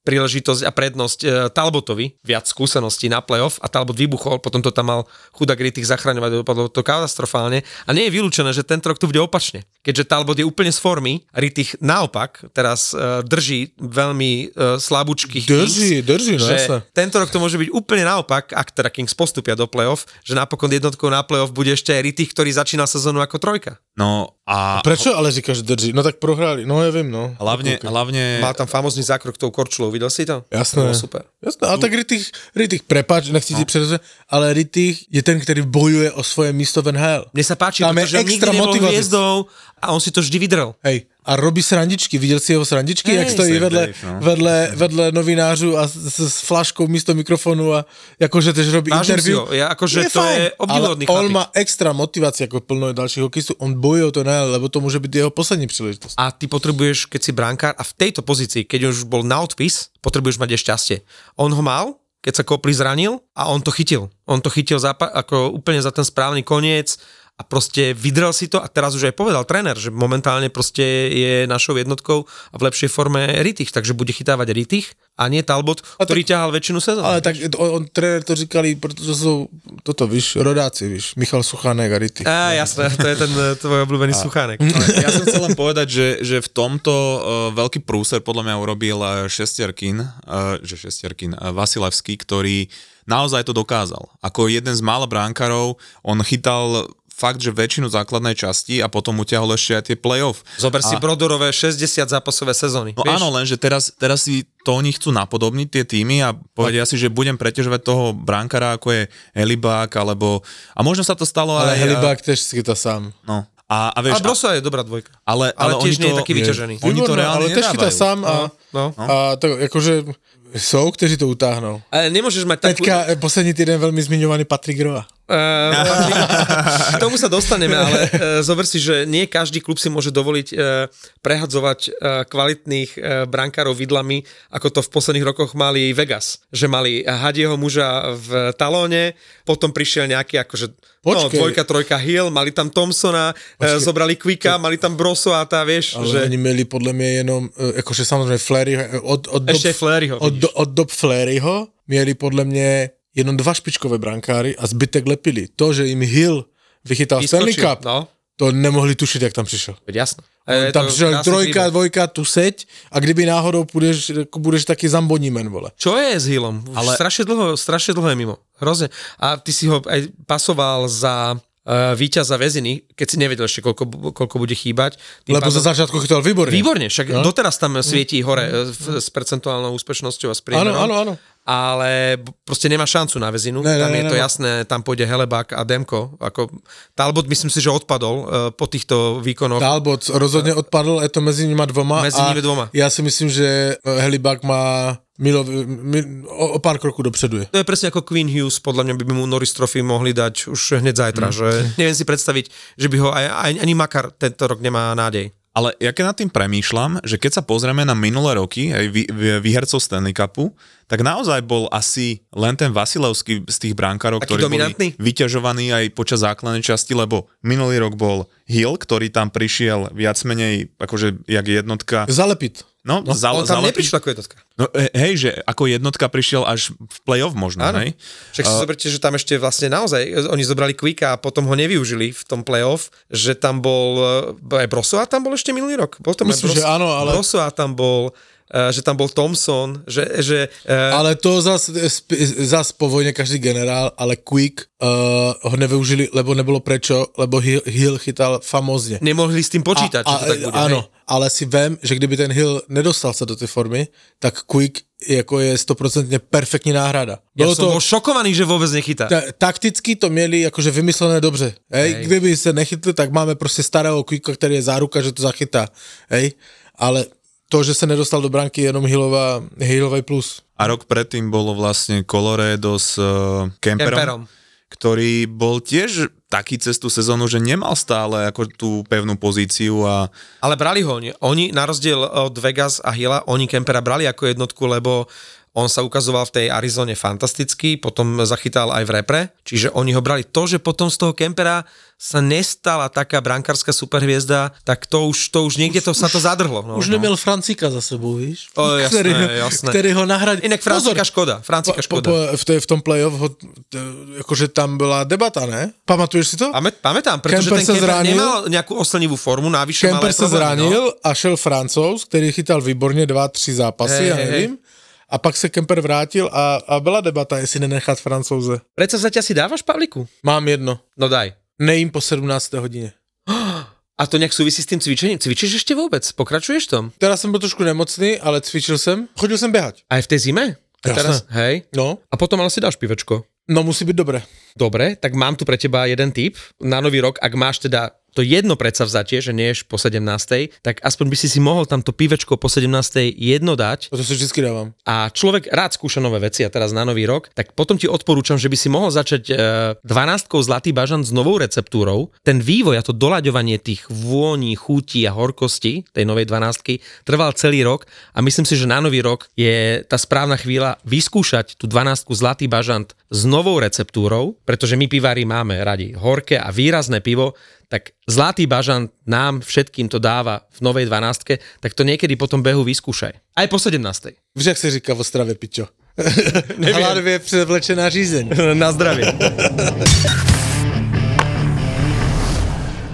príležitosť a prednosť e, Talbotovi, viac skúseností na playoff a Talbot vybuchol, potom to tam mal chudák Ritich zachraňovať, dopadlo to katastrofálne a nie je vylúčené, že tento rok to bude opačne. Keďže Talbot je úplne z formy, Ritich naopak teraz e, drží veľmi e, slabúčkých Drží, Kings, drží, no jasne. Tento rok to môže byť úplne naopak, ak teda Kings postupia do playoff, že napokon jednotkou na playoff bude ešte aj Ritich, ktorý začína sezónu ako trojka. No a... a prečo ale říkáš, že drží? No tak prohrali, no ja viem, no. Hlavne, hlavne... Má tam famózny zákrok tou Korčulou, videl si to? Jasné. To super. Jasné, a tak Ritich, Ritich prepáč, nechci no. ti prerušiť, ale Ritich je ten, ktorý bojuje o svoje místo v en há el. Mne sa páči, tam pretože on nikdy nebol hviezdou a on si to vždy vydrel. Hej. A robí srandičky, viděl si jeho srandičky, hey, jak stojí vedle, Dave, no. vedle, vedle novinářů a s, s flaškou místo mikrofonu a jakože tež robí Vážim interview. Ho, ja, akože je to fajn, je obdivodný chlapík. On má extra motivaci jako plno dalších hokejistů, on bojuje o to ne, lebo to může být jeho poslední příležitost. A ty potrebuješ, keď si brankár a v tejto pozícii, keď už bol na odpis, potrebuješ mať aj šťastie. On ho mal, keď sa Kopli zranil a on to chytil. On to chytil za, ako úplne za ten správny koniec. A proste vydrel si to a teraz už aj povedal tréner, že momentálne proste je našou jednotkou a v lepšej forme Ritich, takže bude chytávať Ritich a nie Talbot, a ktorý tak, ťahal väčšinu sezóny. Ale tak on, on tréner to říkali, pretože sú toto, víš, rodáci, víš, Michal Suchánek a Ritich. Á, jasné, to je ten tvoj obľúbený a. Suchánek. Ja som chcel len povedať, že, že v tomto uh, veľký prúser podľa mňa urobil šestierkin, uh, že šestierkin, uh, Vasilevský, ktorý naozaj to dokázal. Ako jeden z mála bránkarov, on chytal fakt, že väčšinu základnej časti a potom utiahol ešte aj tie play-off. Zober si a... Brodorové šesťdesiat zápasové sezóny. No vieš? Áno, lenže teraz, teraz si to oni chcú napodobniť tie týmy a povedia si, že budem preťažovať toho brankára, ako je Helibak, alebo... A možno sa to stalo ale aj... Ale Helibak tiež si to sám. No. A, a, vieš, a Broso je dobrá dvojka. Ale, ale, ale tiež nie je taký vyťažený. Oni to reálne nedávajú. Ale tiež chytá sám a, no. No. a to akože... Sú, kteří to utáhnou. Ale nemôžeš mať takú... Teďka poslední týden veľmi zmiňovaný Patrick Roy. Uh, K tomu sa dostaneme, ale uh, zober si, že nie každý klub si môže dovoliť uh, prehadzovať uh, kvalitných uh, brankárov vidlami, ako to v posledných rokoch mali Vegas. Že mali hadieho muža v talóne, potom prišiel nejaký akože no, dvojka, trojka Hill, mali tam Thompsona, uh, zobrali Quicka, to... mali tam Broso a tá, vieš. Ale že... oni mieli podľa mňa jenom, uh, akože samozrejme Fleryho, od, od, ešte dob... Fleryho. Od, do, od dob Fleryho mieli podľa mňa jenom dva špičkové brankáry a zbytek lepili. To, že im Hill vychytal Stanley Cup, no. to nemohli tušit, jak tam přišel. Jasno. E, tam přišel trojka, dvojka, tu seď a kdyby náhodou budeš, budeš taký zamboní men, vole. Čo je s Hillom? Ale... Strašne dlho, strašne dlho je mimo. Hrozne. A ty si ho aj pasoval za... Uh, víťaza Veziny, keď si nevedel ešte, koľko, koľko bude chýbať. Lebo za začiatku chytal výborne. Výborne, však no? doteraz tam svietí hore v, s percentuálnou úspešnosťou a s priemerom. Áno, áno, áno. Ale proste nemá šancu na Vezinu. Ne, tam ne, je ne, to ne. jasné, tam pôjde Helebak a Demko. Ako, Talbot myslím si, že odpadol uh, po týchto výkonoch. Talbot rozhodne odpadol, je to mezi nimi dvoma. Mezi nimi dvoma. Ja si myslím, že Helibak má... Milo, mil, o, o pár kroků dopředu je. To je presne ako Quinn Hughes, podľa mňa by mu Norris Trophy mohli dať už hneď zajtra, mm. že neviem si predstaviť, že by ho aj, aj, ani Makar tento rok nemá nádej. Ale ja keď nad tým premýšľam, že keď sa pozrieme na minulé roky aj vy, vy, výhercov Stanley Cupu, tak naozaj bol asi len ten Vasilevský z tých brankárov, ktorí dominantný? Boli vyťažovaní aj počas základnej časti, lebo minulý rok bol Hill, ktorý tam prišiel viac menej, akože jak jednotka. Zalepiť. No, no za, on tam neprišiel ako jednotka. No, hej, že ako jednotka prišiel až v play-off možno, áno. hej? Však si uh, zoberte, že tam ešte vlastne naozaj, oni zobrali Quicka a potom ho nevyužili v tom play-off, že tam bol, aj Broso a tam bol ešte minulý rok. Bol tam myslím, Broso, že áno, ale... Broso a tam bol... že tam bol Thompson, že... že uh... Ale to zase zas po vojne každý generál, ale Quick uh, ho nevyužili, lebo nebolo prečo, lebo Hill, Hill chytal famózne. Nemohli s tým počítať, a, že to tak bude. Áno, hej. Ale si vem, že kdyby ten Hill nedostal sa do tej formy, tak Quick jako je stoprocentne perfektní náhrada. Bylo ja som to, bol šokovaný, že vôbec nechytá. Ta, takticky to mieli akože vymyslené dobře. Hej? Hej. Kdyby se nechytli, tak máme proste starého Quicka, ktorý je záruka, že to zachytá. Hej? Ale... To, že sa nedostal do branky, jenom Hillová, Hillovej plus. A rok predtým bolo vlastne Colorado s uh, Kemperom, Kemperom, ktorý bol tiež taký cez tú sezónu, že nemal stále ako tú pevnú pozíciu. A... Ale brali ho. Oni, na rozdiel od Vegas a Hilla, oni Kempera brali ako jednotku, lebo on sa ukazoval v tej Arizone fantasticky, potom zachytal aj v repre, čiže oni ho brali. To, že potom z toho Kempera sa nestala taká brankárska superhviezda, tak to už, to už niekde to, už, sa to zadrhlo. No, už no. Nemiel Francika za sebou, víš? O, jasné, ktorý, jasné. Ktorý ho nahradil. Inak Francika škoda. Francika po, škoda. Po, po, v, te, v tom play-off ho, akože tam bola debata, ne? Pamatuješ si to? Pamä, pamätám, pretože Kemper ten Kemper zranil, nemal nejakú oslnivú formu, návyššie Kemper sa zranil no? A šel Francouz, ktorý chytal výborne dva tri zápasy, hey, ja nevím. Hey. A pak se Kemper vrátil a, a byla debata, jestli nenechat Francouze. Predsa za ťa si dávaš, Pavliku? Mám jedno. No daj. Nejím po sedmnácté hodině. A to nejak súvisí s tým cvičením? Cvičíš ešte vôbec? Pokračuješ tom? Teraz som bol trošku nemocný, ale cvičil som. Chodil som behať. Aj v tej zime? A teraz, hej. No. A potom ale si dáš pivečko. No musí byť dobré. Dobre, tak mám tu pre teba jeden tip. Na nový rok, ak máš teda to jedno predsavzatie, že nie ješ po sedemnástej, tak aspoň by si si mohol tamto pivečko po sedemnástej jedno dať. To si vždycky dávam. A človek rád skúša nové veci a teraz na nový rok, tak potom ti odporúčam, že by si mohol začať e, dvanástkou Zlatý bažant s novou receptúrou. Ten vývoj a to doľaďovanie tých vôní, chutí a horkosti tej novej dvanástky trval celý rok a myslím si, že na nový rok je tá správna chvíľa vyskúšať tú dvanástku Zlatý bažant s novou receptúrou, pretože my pivári máme radi horké a výrazné pivo, tak Zlatý bažant nám všetkým to dáva v novej dvanástke, tak to niekedy po tom behu vyskúšaj. Aj po sedemnástej. Víš, jak se říká v Ostravě, pičo? Hladově převlečená řízeň. Na zdravie.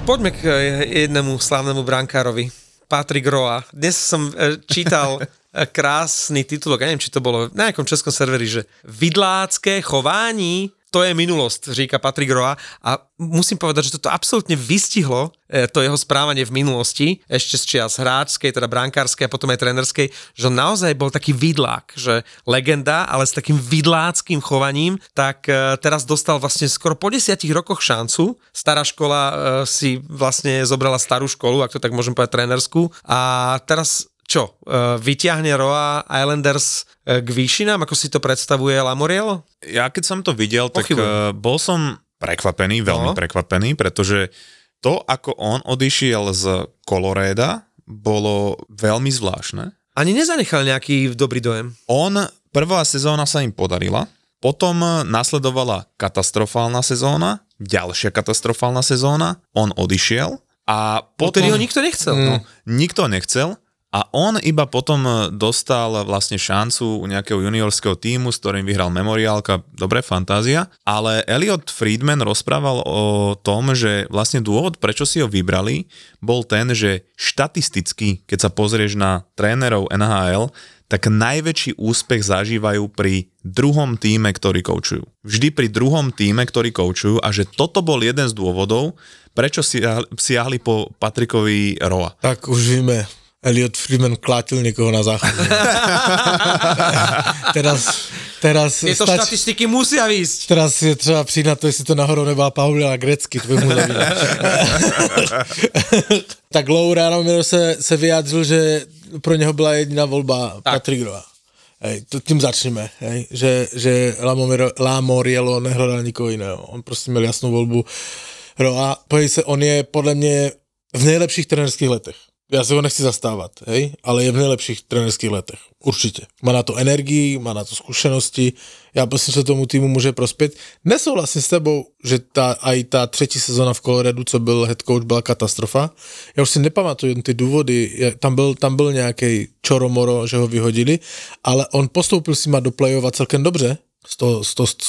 Poďme k jednému slávnemu brankárovi. Patrick Roa. Dnes som čítal krásny titulok, ja neviem, či to bolo na nejakom českom serveri, že vidlácké chování, to je minulosť, říká Patrick Roy. A musím povedať, že toto absolútne vystihlo to jeho správanie v minulosti, ešte z čias hráčskej, teda brankárskej a potom aj trénerskej, že on naozaj bol taký vidlák, že legenda, ale s takým vidláckým chovaním, tak teraz dostal vlastne skoro po desiatich rokoch šancu. Stará škola si vlastne zobrala starú školu, ak to tak môžem povedať, trénerskú. A teraz čo? Vyťahne Roa Islanders k výšinám, ako si to predstavuje Lamoriello? Ja keď som to videl, Pochybujem. tak bol som prekvapený, veľmi no. prekvapený, pretože to, ako on odišiel z Colorada, bolo veľmi zvláštne. Ani nezanechal nejaký dobrý dojem. On, prvá sezóna sa im podarila, potom nasledovala katastrofálna sezóna, ďalšia katastrofálna sezóna, on odišiel a potom... Potedy ho nikto nechcel. No, nikto nechcel. A on iba potom dostal vlastne šancu u nejakého juniorského tímu, s ktorým vyhral Memoriálka, dobre, fantázia, ale Elliot Friedman rozprával o tom, že vlastne dôvod, prečo si ho vybrali, bol ten, že štatisticky, keď sa pozrieš na trénerov en há el, tak najväčší úspech zažívajú pri druhom týme, ktorý koučujú. Vždy pri druhom týme, ktorý koučujú a že toto bol jeden z dôvodov, prečo siahli po Patrickovi Roa. Tak už víme. Elliot Freeman klátil niekoho na záchode. teraz, teraz... Tieto stač... štatistiky musia výsť. Teraz je třeba přijít na to, jestli to nahoru nebá Paula Grecky, to bych mu zavíval. Tak Laura Romero se, se vyjádřil, že pro něho byla jediná volba Patrick Roy. Hej, to tím začneme, hej, že, že Lamoriello nehledal nikoho jiného. On prostě měl jasnou volbu. Roa, pojď se, on je podle mě v nejlepších trenerských letech. Ja si ho nechci zastávať, hej? Ale je v najlepších trenerských letech. Určite. Má na to energii, má na to skúsenosti. Ja myslím, že tomu týmu môže prospieť. Nesouhlasím s tebou, že tá, aj tá třetí sezóna v Coloradu, co byl head coach, byla katastrofa. Ja už si nepamatujem ty dôvody. Tam byl, tam byl nejakej čoromoro, že ho vyhodili, ale on postoupil s nima do play-off celkem dobře.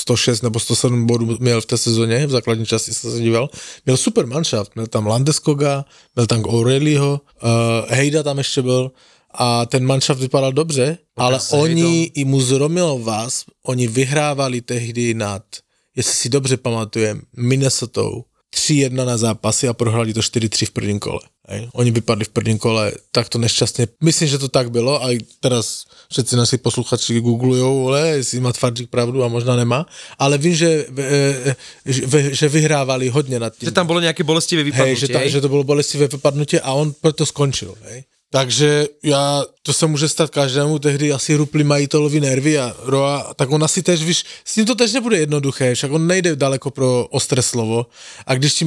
sto šest nebo sto sedm bodů měl v té sezóně, v základní části se díval. Měl super manšaft, měl tam Landeskoga, měl tam O'Reillyho, uh, Hejda tam ještě byl a ten manšaft vypadal dobře, okay, ale oni i mu zromilo vás, oni vyhrávali tehdy nad, jestli si dobře pamatujem, Minnesota tři jedna na zápasy a prohrali to štyri tri v prvním kole. Hej. Oni vypadli v prvním kole takto nešťastne. Myslím, že to tak bylo a teraz všetci naši posluchači googlujú, jestli má Tvardík pravdu a možná nemá, ale vím, že, že, že vyhrávali hodně nad tím. Že tam bylo nějaké bolestivé vypadnutie. Hej, že, tam, že to bylo bolestivé vypadnutie a on proto skončil. Hej. Takže ja to se může stát každému, tehdy asi rupli majitelovi nervy a Roa, tak on asi tež, víš, s ním to tež nebude jednoduché, však on nejde daleko pro ostré slovo a když ti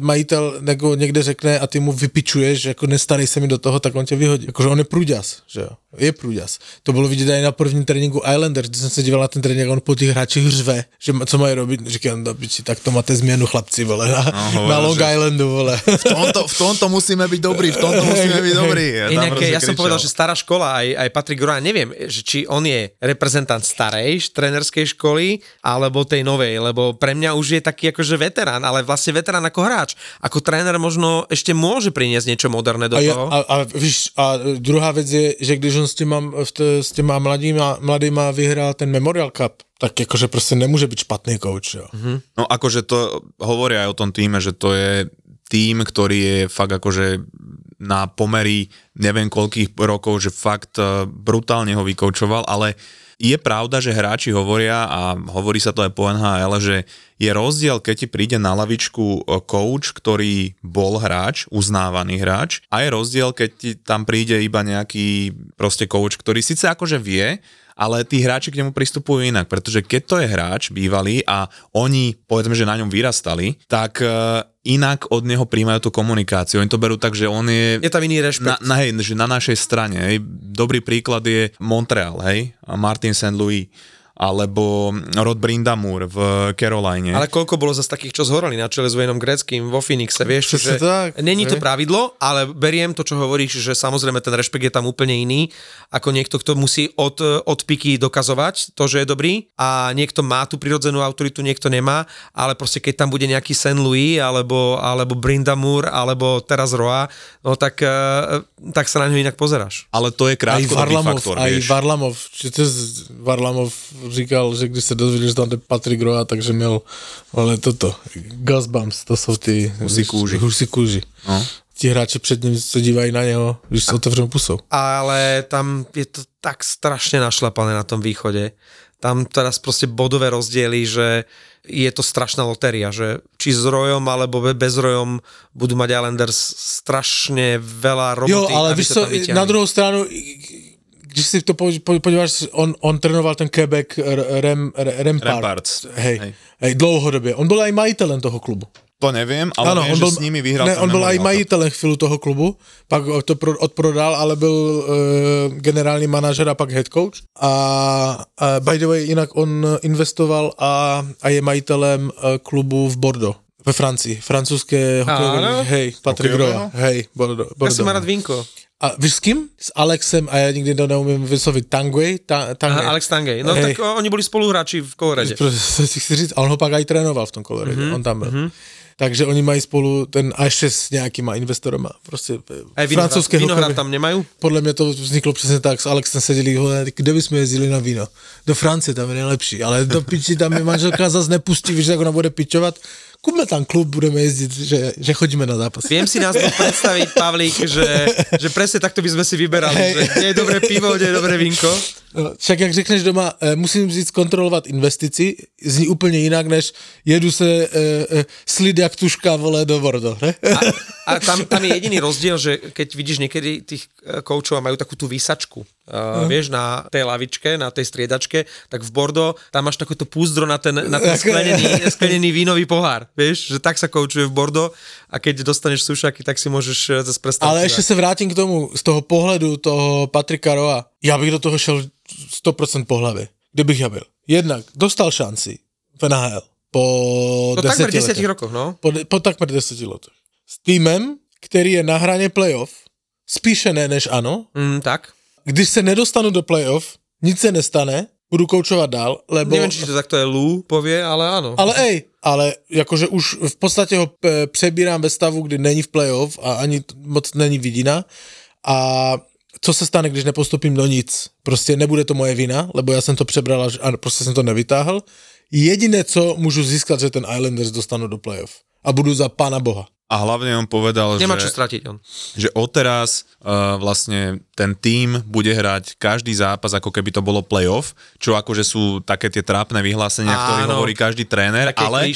majitel jako někde řekne a ty mu vypičuješ, jako nestanej se mi do toho, tak on tě vyhodí. Jakože on je průďas, že jo, je průďas. To bylo vidět i na prvním tréninku Islanders, když jsem se díval na ten trénink, on po těch hráčích řve, že co mají robit, říkám, tak to máte změnu chlapci, vole, na, no, na Long že... Islandu, vole. V tomto, v tomto musíme být dobrý, v tomto musíme být dobrý. Ja Inak ja som povedal, že stará škola, aj, aj Patrick Roy, neviem, že či on je reprezentant starej trénerskej školy, alebo tej novej, lebo pre mňa už je taký akože veterán, ale vlastne veterán ako hráč. Ako tréner možno ešte môže priniesť niečo moderné do a toho. Ja, a, a, víš, a druhá vec je, že když on s těma, s těma mladýma, mladýma vyhrál ten Memorial Cup, tak akože proste nemôže byť špatný coach. Jo. Mhm. No akože to hovoria aj o tom týme, že to je tým, ktorý je fakt akože na pomery neviem koľkých rokov, že fakt brutálne ho vykoučoval, ale je pravda, že hráči hovoria a hovorí sa to aj po en há el, že je rozdiel, keď ti príde na lavičku coach, ktorý bol hráč, uznávaný hráč, a je rozdiel, keď ti tam príde iba nejaký proste coach, ktorý síce akože vie, ale tí hráči k nemu pristupujú inak, pretože keď to je hráč bývalý a oni, povedzme, že na ňom vyrastali, tak inak od neho príjmajú tú komunikáciu. Oni to berú tak, že on je... Je tam iný rešpekt. Na, na, hej, že na našej strane. Hej. Dobrý príklad je Montreal, hej, a Martin Saint Louis, alebo Rod Brindamur v Caroline. Ale koľko bolo zase takých, čo zhorali na čele s Wayneom Gretzkym vo Phoenixe, vieš, že není to pravidlo, ale beriem to, čo hovoríš, že samozrejme ten rešpekt je tam úplne iný, ako niekto, kto musí od, od piky dokazovať to, že je dobrý, a niekto má tú prirodzenú autoritu, niekto nemá, ale proste keď tam bude nejaký Saint Louis, alebo, alebo Brindamur, alebo teraz Roa, no tak, tak sa na ňu inak pozeráš. Ale to je krátkodobý faktor, aj vieš. Aj Varlamov, či to je Varlamov říkal, že když se dozvěděl, že tam je Patrick Roy, takže měl, ale toto, Gazbams, to jsou ty husí kůži. No. Ti hráči před ním se dívají na něho, když se otevřenou pusou. Ale tam je to tak strašne našlapané na tom východe. Tam teraz proste bodové rozdiely, že je to strašná lotéria, že či s Royom alebo bez Royom budú mať Islanders strašne veľa roboty. Jo, ale víš co, na druhou stranu... Když si to podíváš, on, on trénoval ten Quebec Rem, Remparts, hej, hej. hej, dlouhodobě. On byl aj majitelem toho klubu. To nevím, ale ano, viem, že bol, s nimi vyhral. Ne, on byl aj majitelem chvíľu toho klubu, pak to pro, odprodal, ale byl uh, generální manažer a pak head coach. A uh, by the way, jinak on investoval a, a je majitelem uh, klubu v Bordeaux. Ve Francii, francouzské hokejové, hej, Patrick Roy, hej, Bordeaux. Bordeaux. Ja som rád vínko. A víš s kým? S Alexem, a ja nikdy to neumiem vysloviť, Tanguy? Ta, Aha, Alex Tanguy, no hej. Tak oni boli spoluhráči v Colorade. A on ho pak aj trénoval v tom Colorade, mm-hmm. on tam bol. Mm-hmm. Takže oni mají spolu ten a ešte s nejakýma investorama. Proste francúzského. Vinohrad tam nemajú? Podľa mňa to vzniklo presne tak. S Alexem sedeli, kde by sme jezdili na víno? Do Francie, tam je najlepší. Ale do piči tam je manželka zase nepustí, víš, tak ona bude pičovať. Kúpme tam klub, budeme jezdiť, že, že chodíme na zápas. Viem si nás predstaviť, Pavlík, že, že presne takto by sme si vyberali. Hey. Že nie je dobré pivo, nie je dobré vínko. No, však jak řekneš doma, e, musím říct kontrolovat investici, zní úplně jinak, než jedu se e, e, slid jak tuška, vole, do Bordeaux. A, a tam, tam je jediný rozdiel, že keď vidíš niekedy tých koučov a majú takú tú výsačku, uh, uh-huh. vieš, na tej lavičke, na tej striedačke, tak v Bordeaux tam máš takéto púzdro na ten, na ten sklenený, sklenený vínový pohár, vieš, že tak sa koučuje v Bordeaux, a keď dostaneš sušaky, tak si môžeš zase predstaviť. Ale ešte sa vrátim k tomu, z toho pohledu toho Patricka Roya, ja bych do toho šel sto procent po hlavě, kdybych ja byl. Jednak dostal šanci v en há el po deseti letech. Po takmer deseti rokoch, no? Po, de, po takmer deseti letech. S týmem, který je na hraně playoff, spíše ne než ano. Mm, tak. Když se nedostanu do playoff, nic se nestane, budu koučovat dál, lebo... Neviem, či to takto je Lou povie, ale ano. Ale ej, ale jakože už v podstatě ho p- přebírám ve stavu, kdy není v playoff a ani moc není vidina. A... Co se stane, když nepostupím do nic? Prostě nebude to moje vina, lebo já jsem to přebral a prostě jsem to nevytáhl. Jediné, co můžu získat, že ten Islanders dostanu do playoff. A budu za pána boha. A hlavne on povedal, nemá že, čo stratiť on. Že odteraz uh, vlastne ten tím bude hrať každý zápas, ako keby to bolo playoff, čo akože sú také tie trápne vyhlásenia, áno, ktoré hovorí každý tréner, ale,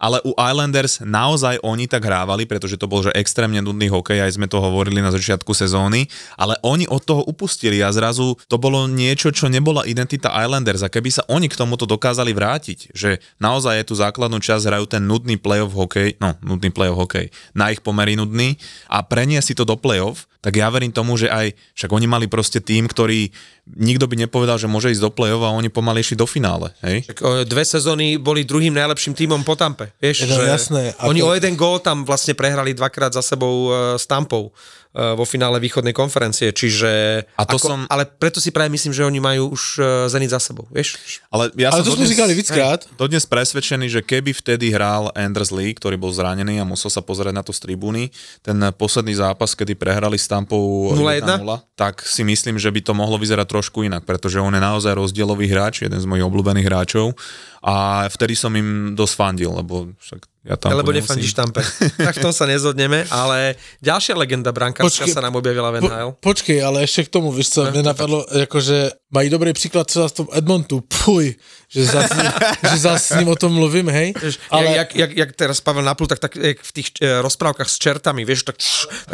ale u Islanders naozaj oni tak hrávali, pretože to bol že extrémne nudný hokej, aj sme to hovorili na začiatku sezóny, ale oni od toho upustili a zrazu to bolo niečo, čo nebola identita Islanders a keby sa oni k tomuto dokázali vrátiť, že naozaj je tu základnú časť, hrajú ten nudný playoff hokej, no nudný playoff hokej, na ich pomery nudný a preniesť si to do play-off, tak ja verím tomu, že aj, však oni mali proste tým, ktorý nikto by nepovedal, že môže ísť do play-off a oni pomaly išli do finále. Hej? Však dve sezóny boli druhým najlepším tímom po Tampe. Vieš, no, že jasné. Oni to... o jeden gól tam vlastne prehrali dvakrát za sebou s Tampou vo finále východnej konferencie, čiže... A to ako, som... Ale preto si práve myslím, že oni majú už Zenit za sebou, vieš? Ale, ja ale to sme říkali víckrát. Dodnes presvedčený, že keby vtedy hral Anders Lee, ktorý bol zranený a musel sa pozerať na to z tribúny, ten posledný zápas, kedy prehrali s Tampou nula jedna, tak si myslím, že by to mohlo vyzerať trošku inak, pretože on je naozaj rozdielový hráč, jeden z mojich obľúbených hráčov a vtedy som im dosť fandil, lebo však ja lebo nefandíš Tampe. Tak v tom sa nezhodneme, ale ďalšia legenda brankárska sa nám objavila v en há el. Po, počkej, ale ešte k tomu, víš co, mne napadlo, akože mají dobrý príklad sa v tom Edmontu, puj, že zás, že zás s ním o tom mluvím, hej. Ale... Jak, jak, jak teraz Pavel naplu, tak, tak v tých e, rozprávkach s čertami, vieš, tak,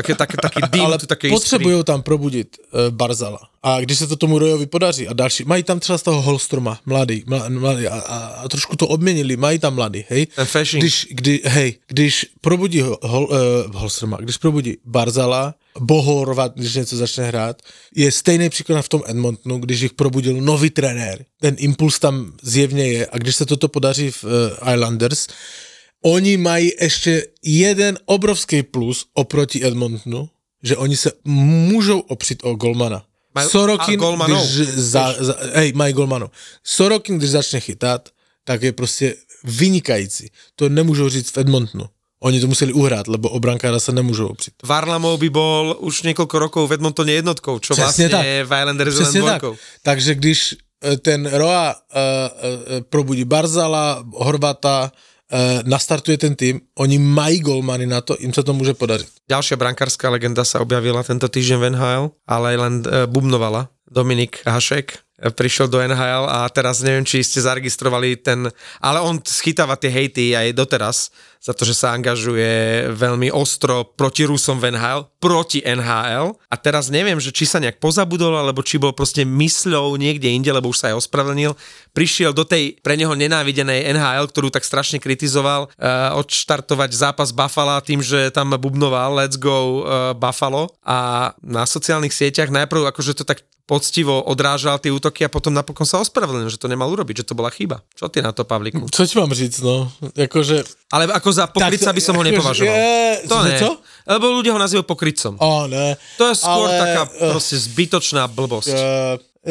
také, také, taký dým, tu také iskry. Ale potřebujú tam probudit e, Barzala. A když se to tomu Rojovi podaří a další, mají tam třeba z toho Holstroma, mladý, mladý a, a, a trošku to obměnili, mají tam mladý, hej. Když, kdy, hej, když probudí Hol, Hol, uh, Holstroma, když probudí Barzala, Bohorvat, když něco začne hrát, je stejný příklad v tom Edmontonu, když jich probudil nový trenér. Ten impuls tam zjevně je a když se toto podaří v uh, Islanders, oni mají ještě jeden obrovský plus oproti Edmontonu, že oni se můžou opřít o golmana. Maj, Sorokin, když za, za, hej, mají golmanov. Sorokin, když začne chytat, tak je prostě vynikající. To nemůžou říct v Edmontonu. Oni to museli uhrát, lebo o brankára sa nemôžu opřiť. Varlamov by bol už niekoľko rokov v Edmontone jednotkou, čo Přesne vlastne tak. Je v Islanders len dvojkou. Takže když ten Roa uh, uh, probudí Barzala, Horvata, nastartuje ten tým, oni mají golmany na to, im sa to môže podariť. Ďalšia brankárska legenda sa objavila tento týždeň v en há el, ale len e, bubnovala. Dominik Hašek prišiel do en há el a teraz neviem, či ste zaregistrovali ten, ale on schytáva tie hejty aj doteraz, za to, že sa angažuje veľmi ostro proti Rusom v en há el, proti en há el a teraz neviem, že či sa nejak pozabudol, alebo či bol proste mysľou niekde inde, lebo už sa aj ospravedlnil. Prišiel do tej pre neho nenávidenej en há el, ktorú tak strašne kritizoval, uh, odštartovať zápas Buffalo tým, že tam bubnoval Let's go uh, Buffalo a na sociálnych sieťach najprv akože to tak poctivo odrážal tie útoky a potom napokon sa ospravedlnil, že to nemal urobiť, že to bola chyba. Čo ty na to, Pavlíku? Čo ti mám říct, no? Jakože... Ale ako za pokrytca by som ho nepovažoval. Je... To ne. Co? Lebo ľudia ho nazývajú pokrytcom. Ó, ne. To je skôr ale... taká proste zbytočná blbosť. Je...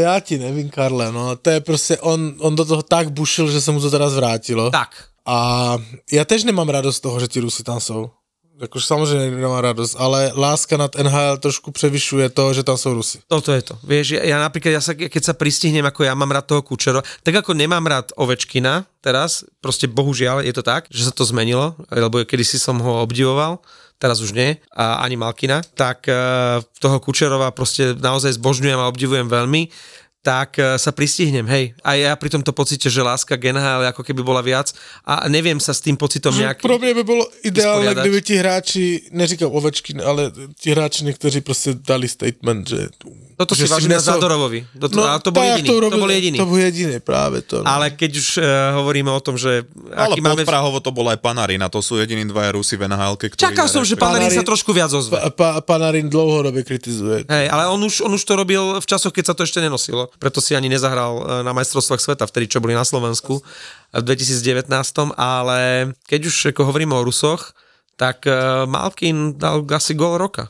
Ja ti nevím, Karle, no. To je proste, on, on do toho tak bušil, že sa mu to teraz vrátilo. Tak. A ja tež nemám radosť toho, že ti Rusy tam sú. Jakož samozřejmě nemá radost, ale láska nad en há el trošku převyšuje to, že tam jsou Rusy. Toto je to. Vieš, ja, ja napríklad, ja sa, keď sa pristihnem, ako ja mám rád toho Kučerova, tak ako nemám rád Ovečkina teraz, proste bohužiaľ je to tak, že sa to zmenilo, lebo kedysi som ho obdivoval, teraz už nie, a ani Malkina, tak uh, toho Kučerova proste naozaj zbožňujem a obdivujem veľmi, tak sa pristihnem, hej. A ja pri tomto pocite, že láska k en há el ako keby bola viac a neviem sa s tým pocitom nejak... Pro mňa by bolo ideálne, kdyby ti hráči, neříkam Ovečkin, ale ti hráči niektorí proste dali statement, že... Toto že si vážim na nesol... Zadorovovi. Toto, no, ale to bol jediný. To, robil, to bol jediný. To bol jediný, práve to. No. Ale keď už uh, hovoríme o tom, že... Ale pod máme... Prahovo to bol aj Panarin a to sú jediní dvaja Rusi v en há elke, ktorí... Čakal som, že Panarin, Panarin sa trošku viac ozve. Pa, pa, Panarin dlhodobo kritizuje. Hej, ale on už, on už to robil v časoch, keď sa to ešte nenosilo. Preto si ani nezahral na majstrovstvách sveta, vtedy čo boli na Slovensku v dvetisícdevätnásť. Ale keď už ako hovoríme o Rusoch, tak uh, Malkin dal asi gól roka.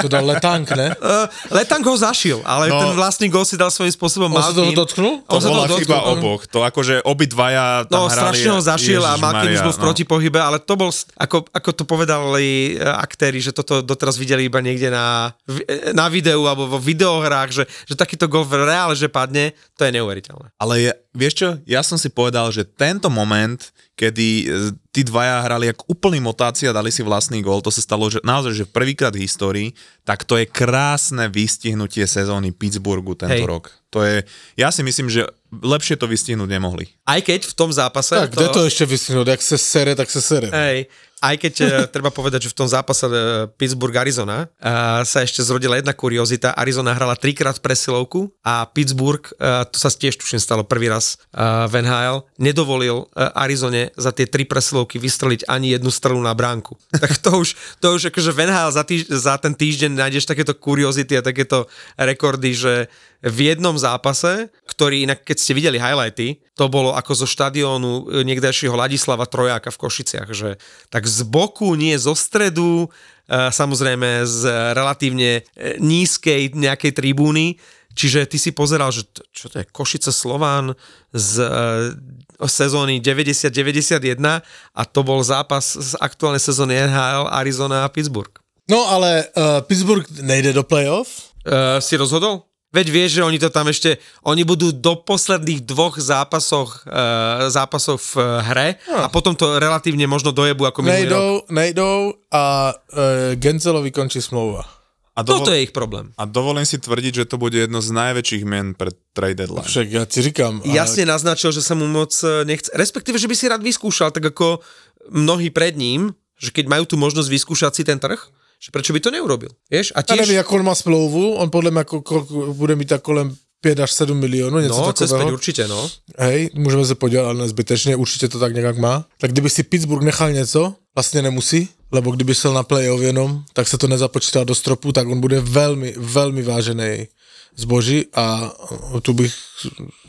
To dal Letang, ne? Uh, Letang ho zašiel, ale no, ten vlastný gol si dal svojím spôsobom Malkin. On sa toho dotknul? To bola chyba oboch. To akože obidvaja tam no, hrali. No strašne ho zašiel Ježiš a Malkin Maria, už bol v no. protipohybe, ale to bol, ako, ako to povedali aktéri, že toto doteraz videli iba niekde na, na videu alebo vo videohrách, že, že takýto gol v reále, že padne, to je neuveriteľné. Ale je Vieš čo, ja som si povedal, že tento moment, kedy tí dvaja hrali ako úplný motácia, dali si vlastný gól, to sa stalo že, naozaj, že prvýkrát v histórii, tak to je krásne vystihnutie sezóny Pittsburghu tento Hej. rok. To je, ja si myslím, že lepšie to vystihnúť nemohli. Aj keď v tom zápase... Tak, to... kde to ešte vystihnúť? Ak sa sere, tak sa sere. Hej. Aj keď treba povedať, že v tom zápase Pittsburgh-Arizona sa ešte zrodila jedna kuriozita. Arizona hrala trikrát presilovku a Pittsburgh, to sa tiež tuším stalo prvý raz v en há el, nedovolil Arizone za tie tri presilovky vystreliť ani jednu strelu na bránku. Tak to už, to už akože v en há el za, týž, za ten týždeň nájdeš takéto kuriozity a takéto rekordy, že v jednom zápase, ktorý inak keď ste videli highlighty, to bolo ako zo štadiónu niekdejšieho Ladislava Trojáka v Košiciach, že tak z boku, nie zo stredu, samozrejme z relatívne nízkej nejakej tribúny, čiže ty si pozeral, že čo to je Košice Slován z sezóny deväťdesiat deväťdesiatjeden a to bol zápas z aktuálnej sezóny en há el Arizona a Pittsburgh. No ale uh, Pittsburgh nejde do playoff? Uh, si rozhodol? Veď vieš, že oni to tam ešte, oni budú do posledných dvoch zápasoch, e, zápasov v hre no. a potom to relatívne možno dojebu ako minulý nejdou, rok. Nejdou a e, Genzelovi končí smlouva. A dovol... Toto je ich problém. A dovolím si tvrdiť, že to bude jedno z najväčších mien pre trade deadline. Však ja ti říkam. Ale... Jasne naznačil, že sa mu moc nechce, respektíve, že by si rád vyskúšal, tak ako mnohí pred ním, že keď majú tu možnosť vyskúšať si ten trh, prečo by to neurobil, vieš? A tiež... Ja neviem, ako on má smlouvu, on podľa mňa ko, ko, bude mít tak kolem päť až sedem miliónov, niečo no, takového. No, cez päť určite, no. Hej, môžeme sa podívať, ale zbytečne, určite to tak nejak má. Tak kdyby si Pittsburgh nechal nieco, vlastne nemusí, lebo kdyby šel na play-off jenom, tak sa to nezapočítá do stropu, tak on bude veľmi, veľmi vážený zboží a tu bych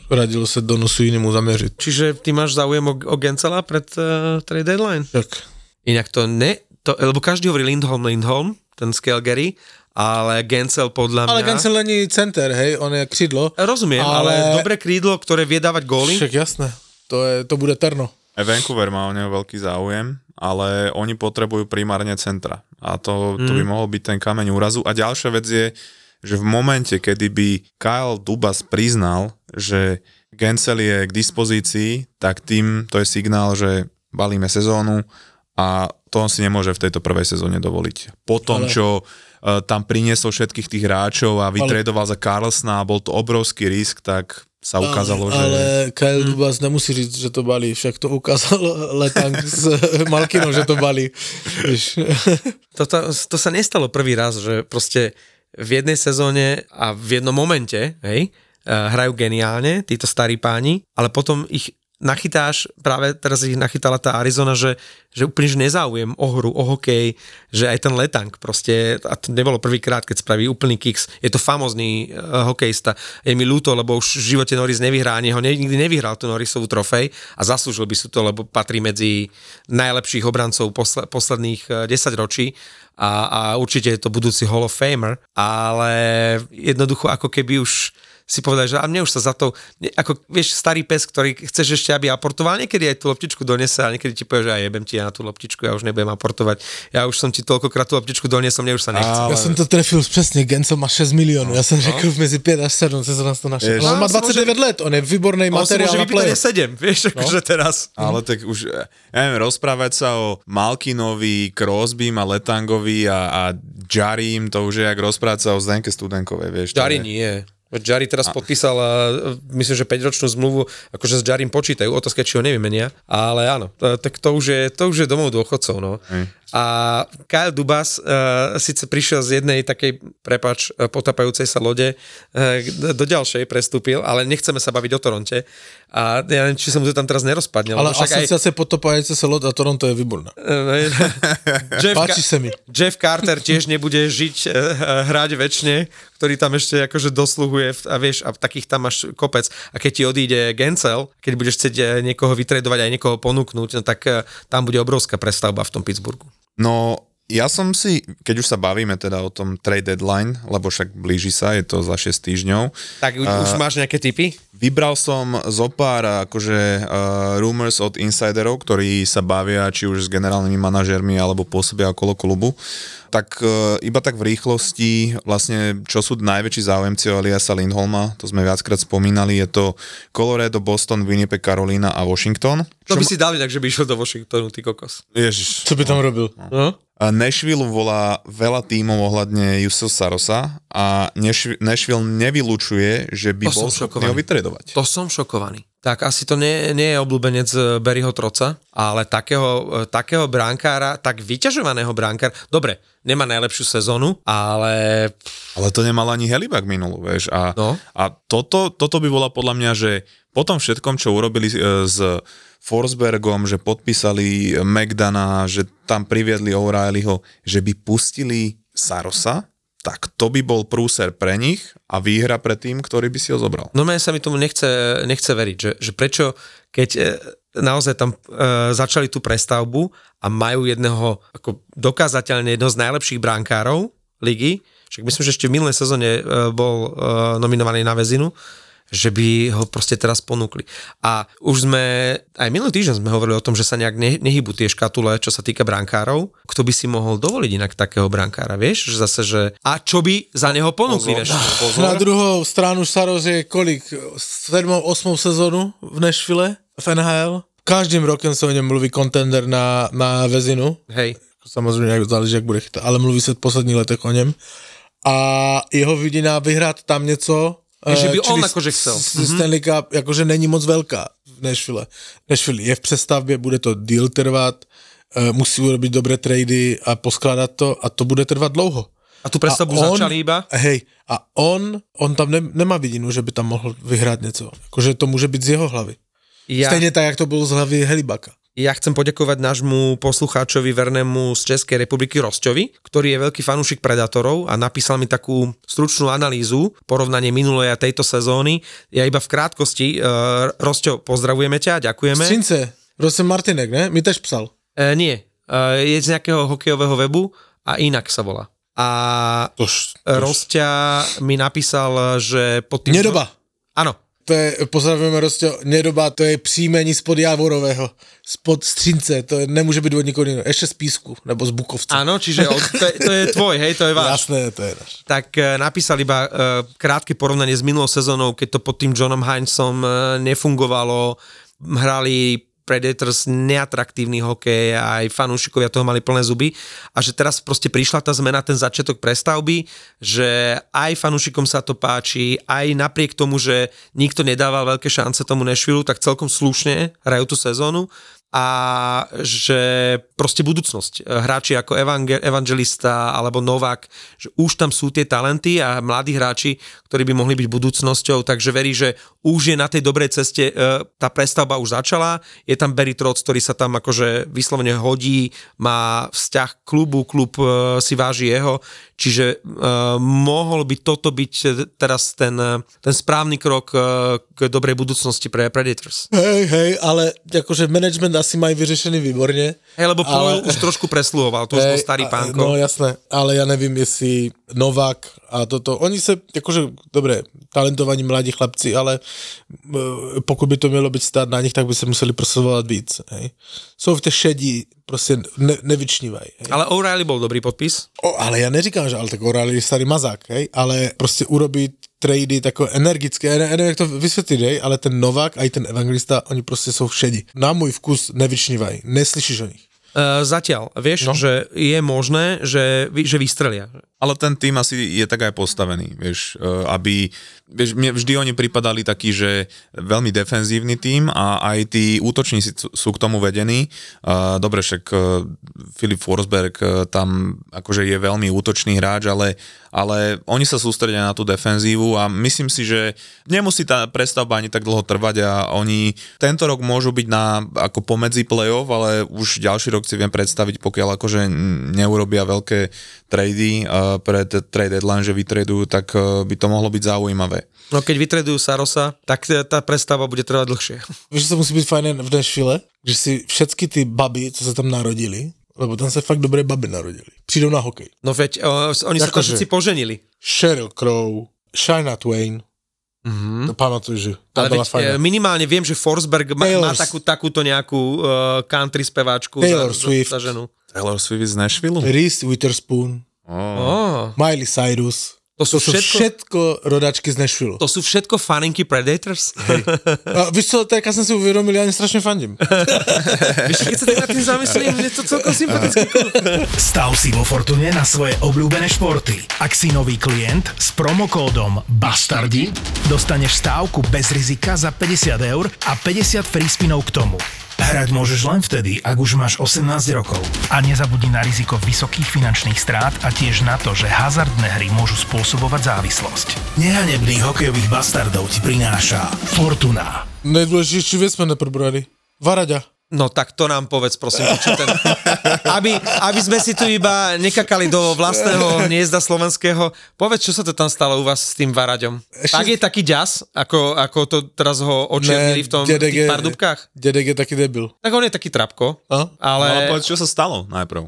radil sa do nosu inému zameriť. Čiže ty máš záujem o, o Genzela pred uh, trade deadline? Tak. Inak to ne... To, lebo každý hovorí Lindholm, Lindholm, ten z Calgary, ale Gensel podľa mňa... Ale Gensel není center, hej, on je krídlo. Rozumiem, ale, ale dobré krídlo, ktoré vie dávať góly. Však jasné, to, je, to bude terno. Vancouver má o neho veľký záujem, ale oni potrebujú primárne centra. A to, to mm. by mohol byť ten kameň úrazu. A ďalšia vec je, že v momente, kedy by Kyle Dubas priznal, že Gensel je k dispozícii, tak tým to je signál, že balíme sezónu a to on si nemôže v tejto prvej sezóne dovoliť. Po tom, ale... čo uh, tam priniesol všetkých tých hráčov a vytradoval ale... za Carlsona a bol to obrovský risk, tak sa ukázalo, ale, že... Ale Kyle hm. Dubas nemusí říct, že to balí, však to ukázal Letang s Malkinom, že to balí. Toto, to sa nestalo prvý raz, že proste v jednej sezóne a v jednom momente, hej, hrajú geniálne títo starí páni, ale potom ich... nachytáš, práve teraz ich nachytala tá Arizona, že, že úplne že nezáujem o hru, o hokej, že aj ten Letang proste, a to nebolo prvýkrát, keď spraví úplný kicks, je to famózny uh, hokejista, je mi ľúto, lebo už v živote Norris nevyhrá, ani ho ne, nikdy nevyhral tú Norrisovú trofej a zaslúžil by si to, lebo patrí medzi najlepších obrancov posle, posledných uh, desaťročí a, a určite je to budúci Hall of Famer, ale jednoducho ako keby už si povedal, že a mne už sa za to, ako vieš, starý pes, ktorý chceš ešte, aby aportoval, niekedy aj tú loptičku donese a niekedy ti povie, že aj jebem ti ja na tú loptičku, ja už nebudem aportovať, ja už som ti toľkokrát tú loptičku doniesol, mne už sa nechce. Ale... Ja som to trefil presne, Gensel má šesť miliónov, ja som no. řekl mezi päť až sedem, som to našiel. On má dvadsaťdeväť let, on je výborný materiál na play. On si môže vypýtať sedem, vieš, akože no. teraz. Ale tak už, ja neviem, rozprávať sa o Malkinovi, Crosbym a Letangovi a, a Jarim, to už je jak rozprávať sa o Zdenke Studenkovej, vieš. Jarim nie. Jari teraz podpísal, myslím, že päťročnú zmluvu, akože s Jarim počítajú, otázka, či ho nevymenia, ale áno, tak to už je, to už je domov dôchodcov, no. Mm. A Kyle Dubas uh, síce prišiel z jednej takej, prepáč, potapajúcej sa lode, uh, do ďalšej prestúpil, ale nechceme sa baviť o Toronte a ja neviem, či sa mu to tam teraz nerozpadne. Ale asociácia aj... potapajúce sa lode a Toronto je výborná. Uh, Jeff Páči Ka- sa mi. Jeff Carter tiež nebude žiť, uh, hrať večne, ktorý tam ešte akože dosluhuje a vieš, a takých tam máš kopec. A keď ti odíde Gensel, keď budeš chcieť niekoho vytredovať a niekoho ponúknuť, no tak uh, tam bude obrovská prestavba v tom Pittsburghu. No, ja som si, keď už sa bavíme teda o tom trade deadline, lebo však blíži sa, je to za šesť týždňov. Tak už uh, máš nejaké tipy? Vybral som zopár akože uh, rumors od insiderov, ktorí sa bavia či už s generálnymi manažérmi alebo pôsobia okolo klubu. Tak uh, iba tak v rýchlosti, vlastne čo sú najväčší záujemci o Eliasa Lindholma, to sme viackrát spomínali, je to Colorado, Boston, Winnipeg, Carolina a Washington. To by si dali, takže by išiel do Washingtonu, ty kokos. Ježiš. Co by tam robil? No. No. Nashville volá veľa tímov ohľadne Jussiho Sarosa a Nashville nevylučuje, že by to bol schopný ho vytredovať. To som šokovaný. Tak asi to nie, nie je obľúbenec Barryho Troca, ale takého, takého brankára, tak vyťažovaného brankára, dobre, nemá najlepšiu sezónu, ale... Ale to nemal ani Helibak minulú, vieš. A, no. a toto, toto by bola podľa mňa, že po tom všetkom, čo urobili z... Forsbergom, že podpísali McDana, že tam priviedli O'Reillyho, že by pustili Sarosa, tak to by bol prúser pre nich a výhra pre tým, ktorý by si ho zobral. No mňa sa mi tomu nechce, nechce veriť, že, že prečo, keď naozaj tam e, začali tú prestavbu a majú jedného, ako dokázateľne jedno z najlepších brankárov ligy, však myslím, že ešte v minulej sezóne e, bol e, nominovaný na väzinu, že by ho proste teraz ponúkli. A už sme, aj minulý týždeň sme hovorili o tom, že sa nejak ne, nehybú tie škatule, čo sa týka brankárov. Kto by si mohol dovoliť inak takého brankára, vieš? Že zase, že... A čo by za neho ponúkli? Pozor. Vieš? Pozor. Na druhou stranu Saros je kolik? sedem osem sezónu v Nashville, v en há el. Každým rokem sa o ňom mluví kontender na, na väzinu. Hej. Samozrejme, záleží, ak bude chytať, ale mluví sa poslední letek o ňom. A jeho vidina vyhrať tam nieco. Že by on akože chcel. Stanley Cup akože není moc veľká v Nashville. Nashville je v přestavbě, bude to deal trvát, musí urobiť dobré trady a poskladať to a to bude trvať dlouho. A tu prestavbu začali iba? Hej, a on, on tam ne, nemá vidinu, že by tam mohl vyhrať nieco. Akože to môže byť z jeho hlavy. Ja. Stejne tak, jak to bolo z hlavy Helibaka. Ja chcem poďakovať nášmu poslucháčovi vernému z Českej republiky Rosťovi, ktorý je veľký fanúšik Predatorov a napísal mi takú stručnú analýzu, porovnanie minulej a tejto sezóny. Ja iba v krátkosti, uh, Rosťo, pozdravujeme ťa, ďakujeme. Z Čínce, Rosem Martinek, ne? Mi tež psal. E, nie, e, je z nejakého hokejového webu a inak sa volá. A tož, tož. Rosťa mi napísal, že... Pod tým... Nedoba. Áno. To je, pozdravujeme Rostio, Nedoba, to je příjmení spod Javorového, spod Střince, to je, nemôže byť od nikoho iného, ešte z Písku, nebo z Bukovca. Áno, čiže od, to, to je tvoj, hej, to je váš. Jasné, to je náš. Tak napísal iba uh, krátke porovnanie s minulou sezónou, keď to pod tým Johnom Hinesom uh, nefungovalo, hrali Predators neatraktívny hokej a aj fanúšikovia toho mali plné zuby a že teraz proste prišla tá zmena, ten začiatok prestavby, že aj fanúšikom sa to páči, aj napriek tomu, že nikto nedával veľké šance tomu Nashville, tak celkom slušne hrajú tú sezónu a že proste budúcnosť. Hráči ako Evangel- Evangelista alebo Novák, že už tam sú tie talenty a mladí hráči, ktorí by mohli byť budúcnosťou, takže verí, že už je na tej dobrej ceste, tá prestavba už začala, je tam Barry Trotz, ktorý sa tam akože vyslovene hodí, má vzťah klubu, klub si váži jeho, čiže mohol by toto byť teraz ten, ten správny krok k dobrej budúcnosti pre Predators. Hej, hej, ale akože management asi mají vyřešený výborně. Hej, lebo ale... už trošku presluhoval, to už bol starý pánko. No jasné, ale ja nevím, jestli Novák a toto, oni se, jakože, dobré, talentovaní mladí chlapci, ale pokud by to mělo být stát na nich, tak by se museli prosazovat víc. Hej. Jsou v té šedí, prostě ne, nevyčnívají. Hej. Ale O'Reilly byl dobrý podpis? O, ale já neříkám, že ale tak O'Reilly je starý mazák, hej, ale prostě urobit trady takové energické, ne, nevím, jak to vysvětlit, hej, ale ten Novák a i ten Evangelista, oni prostě jsou v šedí. Na můj vkus nevyčnívají, neslyšíš o nich. Zatiaľ, vieš, no. Že je možné, že, že vystrelia. Ale ten tým asi je tak aj postavený, vieš, aby, vieš, mne vždy oni pripadali takí, že veľmi defenzívny tým a aj tí útočníci sú k tomu vedení. Dobre, však Filip Forsberg tam akože je veľmi útočný hráč, ale, ale oni sa sústredia na tú defenzívu a myslím si, že nemusí tá prestavba ani tak dlho trvať a oni tento rok môžu byť na, ako pomedzi play-off, ale už ďalší rok si viem predstaviť, pokiaľ akože neurobia veľké trady uh, pred trade deadline, že vytradujú, tak uh, by to mohlo byť zaujímavé. No keď vytradujú Sarosa, tak tá predstava bude trvať dlhšie. Víš, to musí byť fajn v Nashville, že si všetky tí baby, čo sa tam narodili, lebo tam sa fakt dobré baby narodili, prídu na hokej. No veď, uh, oni jako sa tam všetci poženili. Sheryl Crow, Shaina Twain, Mm-hmm. To pamatuj, že tá bola fajná. Minimálne viem, že Forsberg má, má takú, takúto nejakú uh, country speváčku. Taylor za, Swift. Za, za ženu. Taylor Swift z Nashville? Reese Witherspoon. Oh. Miley Cyrus. To sú, to sú všetko, všetko rodačky z Nashville. To sú všetko faninky Predators. Hey. A víš co, tak som si uvedomil, ja ne strašne fandím. Víš, keď sa tak na tým zamyslím, je to celkom sympatické. Stav si vo Fortune na svoje obľúbené športy. Ak si nový klient s promokódom BASTARDI, dostaneš stávku bez rizika za päťdesiat eur a päťdesiat free spinov k tomu. Hrať môžeš len vtedy, ak už máš osemnásť rokov. A nezabudni na riziko vysokých finančných strát a tiež na to, že hazardné hry môžu spôsobovať závislosť. Nehanebných hokejových bastardov ti prináša Fortuna. Najdôležitejšiu vec sme neprebrali. Varaďa. No tak to nám povedz, prosím. Ten, aby, aby sme si tu iba nekakali do vlastného hniezda slovenského. Povedz, čo sa to tam stalo u vás s tým Varaďom? Tak je taký ďas, ako, ako to teraz ho očernili v tom tých pár dúbkách? Dedek je taký debil. Tak on je taký trapko. Aha. Ale, no, ale povedz, čo sa stalo najprv?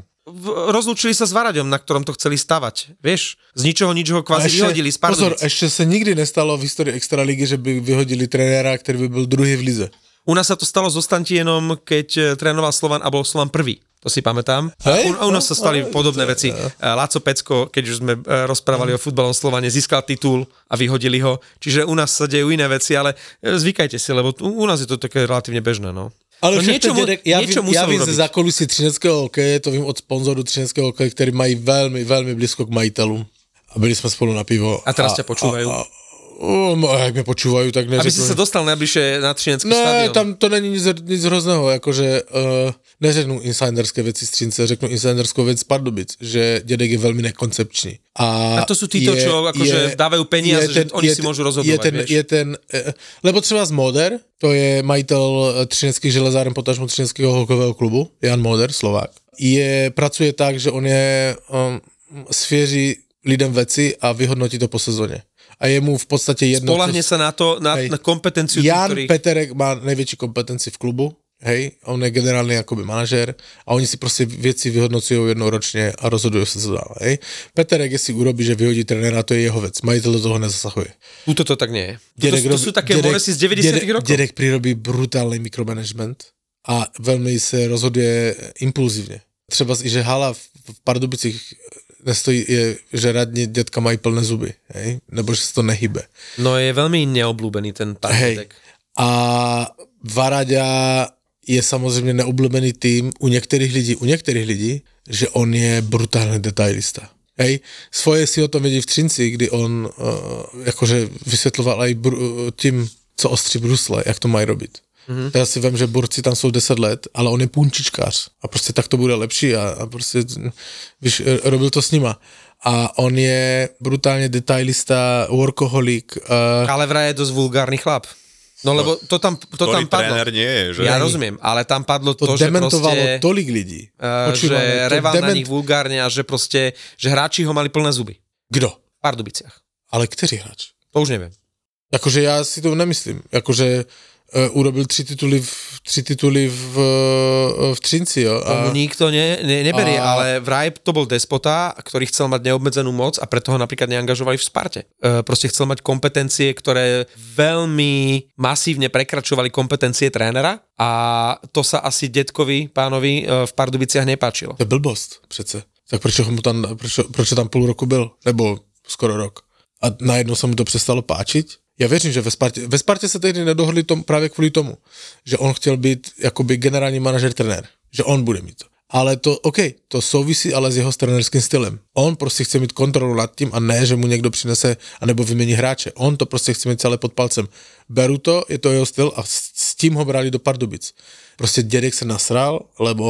Rozlúčili sa s Varaďom, na ktorom to chceli stavať. Vieš, z ničoho ničoho kvázi vyhodili z Pardubic. Pozor, ešte sa nikdy nestalo v histórii Extralígy, že by vyhodili trenéra, ktorý by bol druhý v lize. U nás sa to stalo so Stantienom, keď trénoval Slovan a bol Slovan prvý. To si pamätám. Hej, u, u nás sa stali podobné veci. Láco Pecko, keď už sme rozprávali o futbalom Slovane, získal titul a vyhodili ho. Čiže u nás sa dejú iné veci, ale zvykajte si, lebo u nás je to také relatívne bežné, no. Ale všetko, ja vím, ja vím za kulisy Třineckého hokeje, to vím od sponzoru Třineckého hokeje, ktorí mají veľmi, veľmi blízko k majiteľu. A byli sme spolu na pivo. A teraz a, ťa počúvajú. A, a, Um, ak me počúvajú, tak neřeknu. Aby si sa dostal najbližšie na Třinecký no, stadion. No, tam to není nic, nic hrozného, akože uh, neřeknu insiderské veci z Třince, řeknu insiderskou vec z Pardubic, že dědek je velmi nekoncepční. A, a to sú títo, čo akože dávajú peniaz, že ten, oni ten, si môžu rozhodovať, je ten, vieš. Je ten, uh, lebo třeba z Moder, to je majitel Třineckých železáren, potažmo Třineckého holkového klubu, Jan Moder, Slovák, je, pracuje tak, že on je, um, svěří lidem veci a vyhodnotí to po sezóne. A je mu v podstate jedno... Spolahne sa na to, na, na kompetenciu... Jan ktorých... Peterek má najväčší kompetencii v klubu, hej, on je generálny akoby manažér a oni si proste veci vyhodnocujú jednoročne a rozhodujú sa, co dáva, hej. Peterek, keď si urobí, že vyhodí trenéra, to je jeho vec, majiteľ do toho nezasahuje. Tuto to tak nie je. Dedek to, to, to sú také moresy z deväťdesiatych rokov. Dedek prirobí brutálny mikromanagement a veľmi sa rozhoduje impulzívne. Třeba, že hala v Pardubicích... nestojí, je, že radne detka mají plné zuby, hej? Nebo že sa to nehybe. No je veľmi neobľúbený ten Pardubic. A Varaďa je samozrejme neobľúbený tým u niektorých lidí, u niektorých lidí, že on je brutálny detailista. Hej? Svoje si o tom vidí v Třinci, kdy on uh, akože vysvetľoval aj br- tým, co ostří brusle, jak to mají robiť. Mm-hmm. Ja si viem, že Burci tam sú deset let, ale on je punčičkář a proste tak to bude lepší a, a proste, víš, robil to s nima. A on je brutálne detailista, workoholik. Uh... Kalevra je dosť vulgárny chlap. No lebo to tam, to tam padlo. Tréner nie je, že? Ja rozumiem, ale tam padlo to, to že proste... tolik ľudí. Uh, že reval dement... na nich vulgárne a že proste, že hráči ho mali plné zuby. Kdo? V Pardubiciach. Ale ktorý hráč? To už neviem. Akože ja si to nemyslím. Akože... urobil tři tituly v, tři tituly v, v Třinci, jo. A, nikto ne, ne, neberie, a... ale vraj to bol despota, ktorý chcel mať neobmedzenú moc a preto ho napríklad neangažovali v Sparte. E, proste chcel mať kompetencie, ktoré veľmi masívne prekračovali kompetencie trénera a to sa asi detkovi, pánovi v Pardubiciach nepáčilo. To je blbost přece. Tak prečo mu tam, prečo, prečo tam půl roku byl? Nebo skoro rok. A najednou sa mu to přestalo páčiť? Ja věřím, že ve Spartě, ve Spartě se tehdy nedohodli tom, právě kvůli tomu, že on chtěl být jakoby generální manažer, trenér, že on bude mít to. Ale to, OK, to souvisí ale s jeho trenérským stylem. On prostě chce mít kontrolu nad tím a ne, že mu někdo přinese anebo vymění hráče. On to prostě chce mít celé pod palcem. Beru to, je to jeho styl a s, s tím ho brali do Pardubic. Prostě dědek se nasral, lebo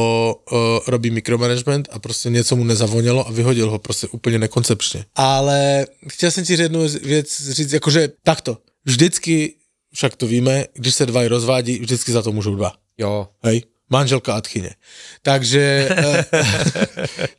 uh, robí mikromanagement a prostě něco mu nezavonilo a vyhodil ho prostě úplně nekoncepčně. Ale chtěl jsem ti jednu věc říct, jakože takto, vždycky, však to víme, když se dva rozvádí, vždycky za to můžou dva. Jo. Hej. Manželka a tchyně. Takže,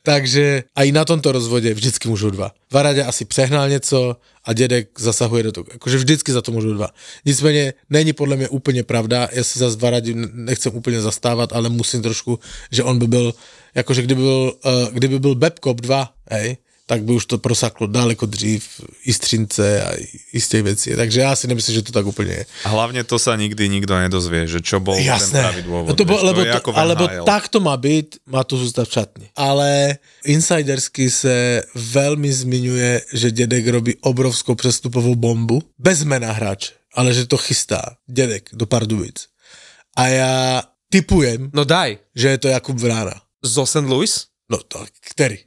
takže a i na tomto rozvodě vždycky můžou dva. Varaďa asi přehnal něco a dědek zasahuje do toho. Jakože vždycky za to můžou dva. Nicméně není podle mě úplně pravda, já si zase Varaďu nechcem úplně zastávat, ale musím trošku, že on by byl, jakože kdyby byl, kdyby byl Babcock dva, hej, tak by už to prosaklo daleko dřív i střince a i z těch věcí. Takže já si nemyslím, že to tak úplně je. A hlavně to sa nikdy nikdo nedozvie, že čo bol Jasné. ten pravý dôvod. To bol, vieš, lebo to, to, alebo tak to má byť, má to zůstat v šatni. Ale insidersky se velmi zmiňuje, že Dědek robí obrovskou přestupovou bombu, bez jména hráče, ale že to chystá Dědek do Pardubic. A já typujem, no daj, že je to Jakub Vrána. Zo Saint Louis? No tak, který?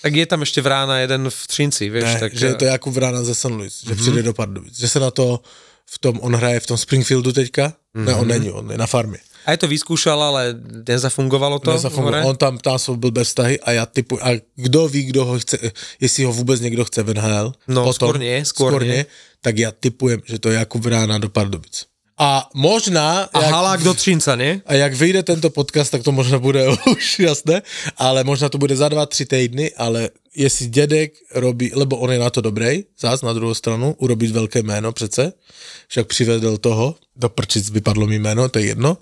Tak je tam ešte Vrána jeden v Třinci, vieš. Ne, tak... že je to Jakub Vrána za Saint Louis, že mm-hmm. přijde do Pardubic. Že se na to v tom, on hraje v tom Springfieldu teďka, mm-hmm. ne, on není, on je na farmě. A je to vyskúšal, ale nezafungovalo to? Nezafungovalo, on tam, tam sú blbé vztahy a ja typu, a kdo ví, kdo ho chce, jestli ho vôbec niekto chce v en há el, no, potom, skôr nie, skôr, skôr nie. nie, tak ja typujem, že to je Jakub Vrána do Pardubic. A možná... A jak, halák do Třinca, nie? A jak vyjde tento podcast, tak to možná bude už jasné, ale možná to bude za dva až tri týdny, ale jestli Dědek robí, lebo on je na to dobrý, zás na druhou stranu, urobit veľké jméno přece, však přivedl toho, do prčic vypadlo mi jméno, to je jedno,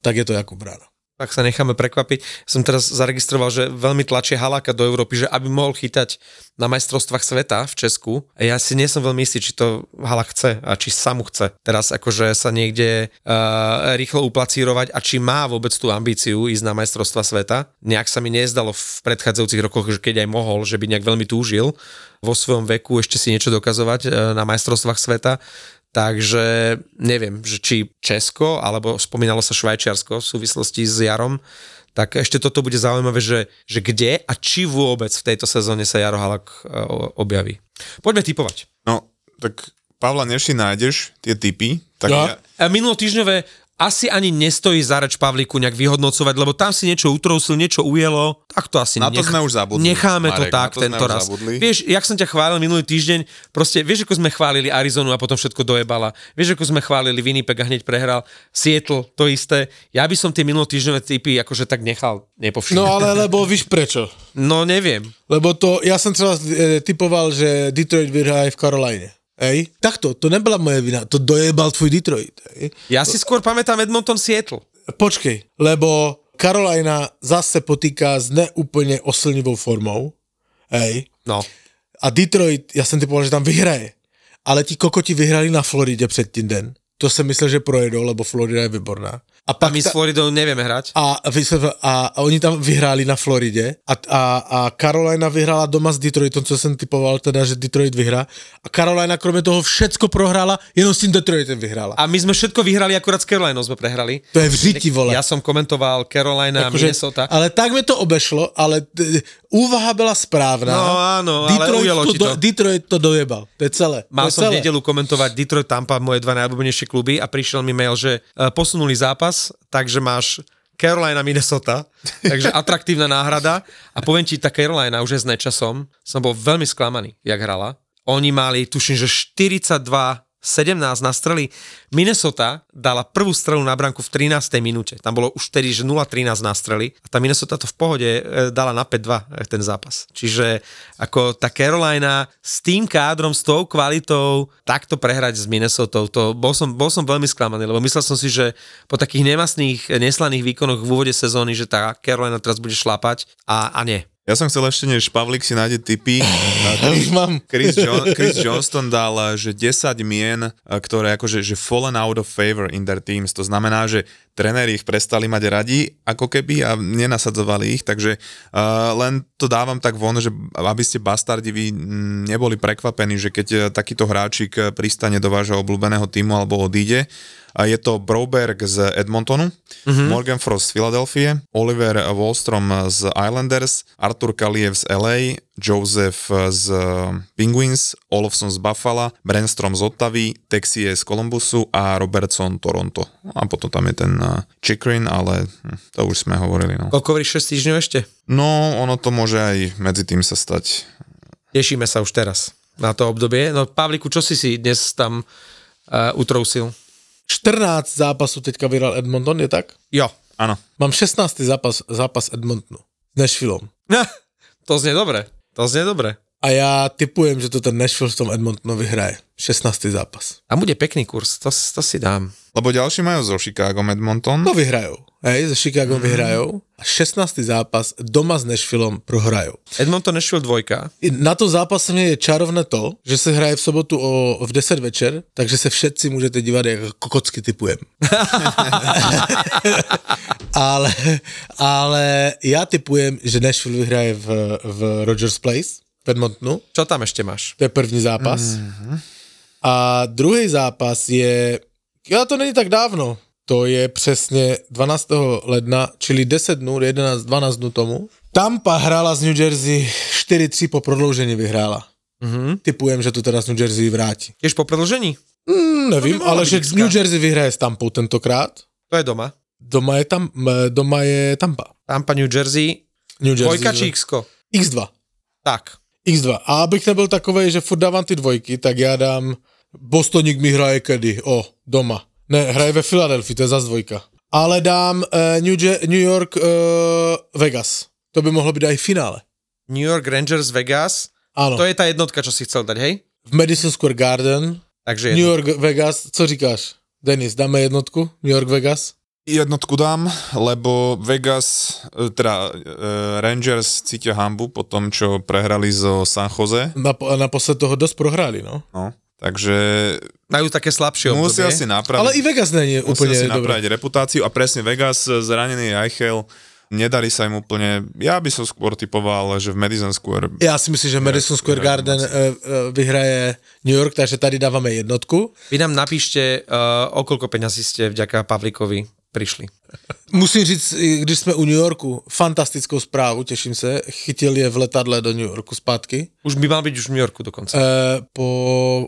tak je to Jakub Vrána. Tak sa necháme prekvapiť. Som teraz zaregistroval, že veľmi tlačí Haláka do Európy, že aby mohol chytať na majstrovstvách sveta v Česku. Ja si nie som veľmi istý, či to Halák chce a či sa mu chce teraz akože sa niekde uh, rýchlo uplacírovať a či má vôbec tú ambíciu ísť na majstrovstva sveta. Nejak sa mi nezdalo v predchádzajúcich rokoch, že keď aj mohol, že by nejak veľmi túžil vo svojom veku ešte si niečo dokazovať uh, na majstrovstvách sveta. Takže neviem, že či Česko, alebo spomínalo sa Švajčiarsko v súvislosti s Jarom, tak ešte toto bude zaujímavé, že, že kde a či vôbec v tejto sezóne sa Jaro Halák objaví. Poďme tipovať. No, tak Pavla, než si nájdeš tie tipy, tak no. ja... Minulotýždňové asi ani nestojí za reč Pavlíku nejak vyhodnocovať, lebo tam si niečo utrousil, niečo ujelo, tak to asi... Na to nech... sme už zabudli. Necháme Marek, to tak to tento raz. Zabudli. Vieš, jak som ťa chválil minulý týždeň, proste vieš, ako sme chválili Arizonu a potom všetko dojebala. Vieš, ako sme chválili Winnipeg a hneď prehral. Seattle, to isté. Ja by som tie minulotýždňové tipy akože tak nechal nepovšimnúť. No ale lebo víš prečo? No neviem. Lebo to, ja som třeba e, typoval, že Detroit vyhrá aj v Karoline. Ej, takto, to nebola moja vina, to dojebal tvoj Detroit. Ej. Ja si skôr pamätám Edmonton Seattle. Počkej, lebo Carolina zase potýka s neúplne oslnivou formou. Ej. No. A Detroit, ja som typoval, že tam vyhraje. Ale ti kokoti vyhrali na Floride pred tým den. To som myslel, že projedou, lebo Florida je výborná. A, a my ta... s Floridou nevieme hrať. A, a, a oni tam vyhráli na Floride. A, a, a Carolina vyhrála doma s Detroitom, co som typoval, teda, že Detroit vyhrá. A Carolina kromie toho všetko prohrála, jenom s tým Detroitem vyhrála. A my sme všetko vyhrali, akurát s Carolinou sme prehrali. To je v žiti, vole. Ja som komentoval Carolina a Minnesota. Ale tak mi to obešlo, ale t- úvaha byla správna. No áno, Detroit ale ujelo to, ti to. Detroit to dojebal. To je celé. Mal som v nedeľu komentovať Detroit Tampa, moje dva najobľúbenejšie kluby a prišiel mi mail, že posunuli zápas, takže máš Carolina Minnesota, takže atraktívna náhrada a poviem ti, tá Carolina už je s nečasom, som bol veľmi sklamaný, jak hrala. Oni mali, tuším, že štyridsaťdva sedemnásť na strely. Minnesota dala prvú strelu na branku v trinástej minúte. Tam bolo už tedy, že nula trinásť na strely a tá Minnesota to v pohode dala na päť dva ten zápas. Čiže ako tá Carolina s tým kádrom, s tou kvalitou takto prehrať s Minnesotou, to bol som, bol som veľmi sklamaný, lebo myslel som si, že po takých nemastných, neslaných výkonoch v úvode sezóny, že tá Carolina teraz bude šlapať a, a nie. Ja som chcel ešte, než Pavlík si nájde tipy. Chris, John, Chris Johnston dal, že desať mien, ktoré akože že fallen out of favor in their teams. To znamená, že trenéri ich prestali mať radi, ako keby, a nenasadzovali ich. Takže uh, len to dávam tak von, že aby ste bastardi vy neboli prekvapení, že keď takýto hráčik pristane do vášho obľúbeného týmu alebo odíde. Je to Broberg z Edmontonu, mm-hmm. Morgan Frost z Filadelfie, Oliver Wallstrom z Islanders, Artur Kaliev z el ej, Joseph z Penguins, Olofsson z Buffalo, Brennstrom z Ottavy, Texie z Columbusu a Robertson Toronto. A potom tam je ten Chikrin, ale to už sme hovorili. No. Koľko hovoríš šesť týždňov ešte? No, ono to môže aj medzi tým sa stať. Tešíme sa už teraz na to obdobie. No, Pavliku, čo si si dnes tam uh, utrousil? štrnásť zápasů teďka vyhrál Edmonton, je tak? Jo, áno. Mám šestnásty zápas, zápas Edmontonu s Nashvillom. To znie dobre, to znie dobre. A ja tipujem, že to ten Nashville s tom Edmontonom vyhraje. šestnásty zápas. A bude pekný kurz, to, to si dám. Lebo ďalší majú so Chicagom Edmonton. No vyhrajú, hej, so Chicagom mm-hmm. vyhrajú. A šestnásty zápas doma s Nashvillom prohrajú. Edmonton Nashville dvojka. I na to zápasne je čarovné to, že sa hraje v sobotu o, v desať večer, takže sa všetci môžete dívať, ako kokocky tipujem. ale, ale ja tipujem, že Nashville vyhraje v, v Rogers Place. Edmontonu. Čo tam ešte máš? To je první zápas. Mm-hmm. A druhý zápas je, ja to není tak dávno, to je přesně dvanáctého ledna, čili deset dnů, jedenáct, dvanáct dnů tomu. Tampa hrála z New Jersey štyri tri po prodloužení vyhrála. Mm-hmm. Typujem, že to teda z New Jersey vrátí. Jež po prodloužení? Mm, nevím, ale že výska. New Jersey vyhraje s Tampou tentokrát. To je doma. Doma je, tam, doma je Tampa. Tampa, New Jersey. New Jersey. Dvojka či X-ko? iks dva. Tak. iks dva. A abych nebyl takovej, že furt dávám ty dvojky, tak já dám Bostoník mi hraje kedy? O, doma. Ne, hraje ve Filadelfii, to je zas dvojka. Ale dám eh, New, Je- New York eh, Vegas. To by mohlo být aj v finále. New York Rangers Vegas? Ano. To je ta jednotka, čo si chcel dať, hej? V Madison Square Garden. Takže New York Vegas, co říkáš? Denis, dáme jednotku? New York Vegas? Jednotku dám, lebo Vegas, teda Rangers cítia hanbu po tom, čo prehrali zo San Jose. Na, naposled toho dosť prohráli, no. No, takže... Majú také slabšie obdobie. Musia si napraviť... Ale i Vegas nie je úplne dobré. Musia si napraviť reputáciu a presne Vegas, zranený Eichel, nedali sa im úplne... Ja by som skôr typoval, že v Madison Square... Ja si myslím, že Madison Square Garden vyhraje New York, takže tady dávame jednotku. Vy nám napíšte, uh, o koľko peňazí ste vďaka Pavlíkovi prišli. Musím říct, když jsme u New Yorku, fantastickou zprávu, těším se, chytil je v letadle do New Yorku zpátky. Už by mal být už v New Yorku dokonce. E, po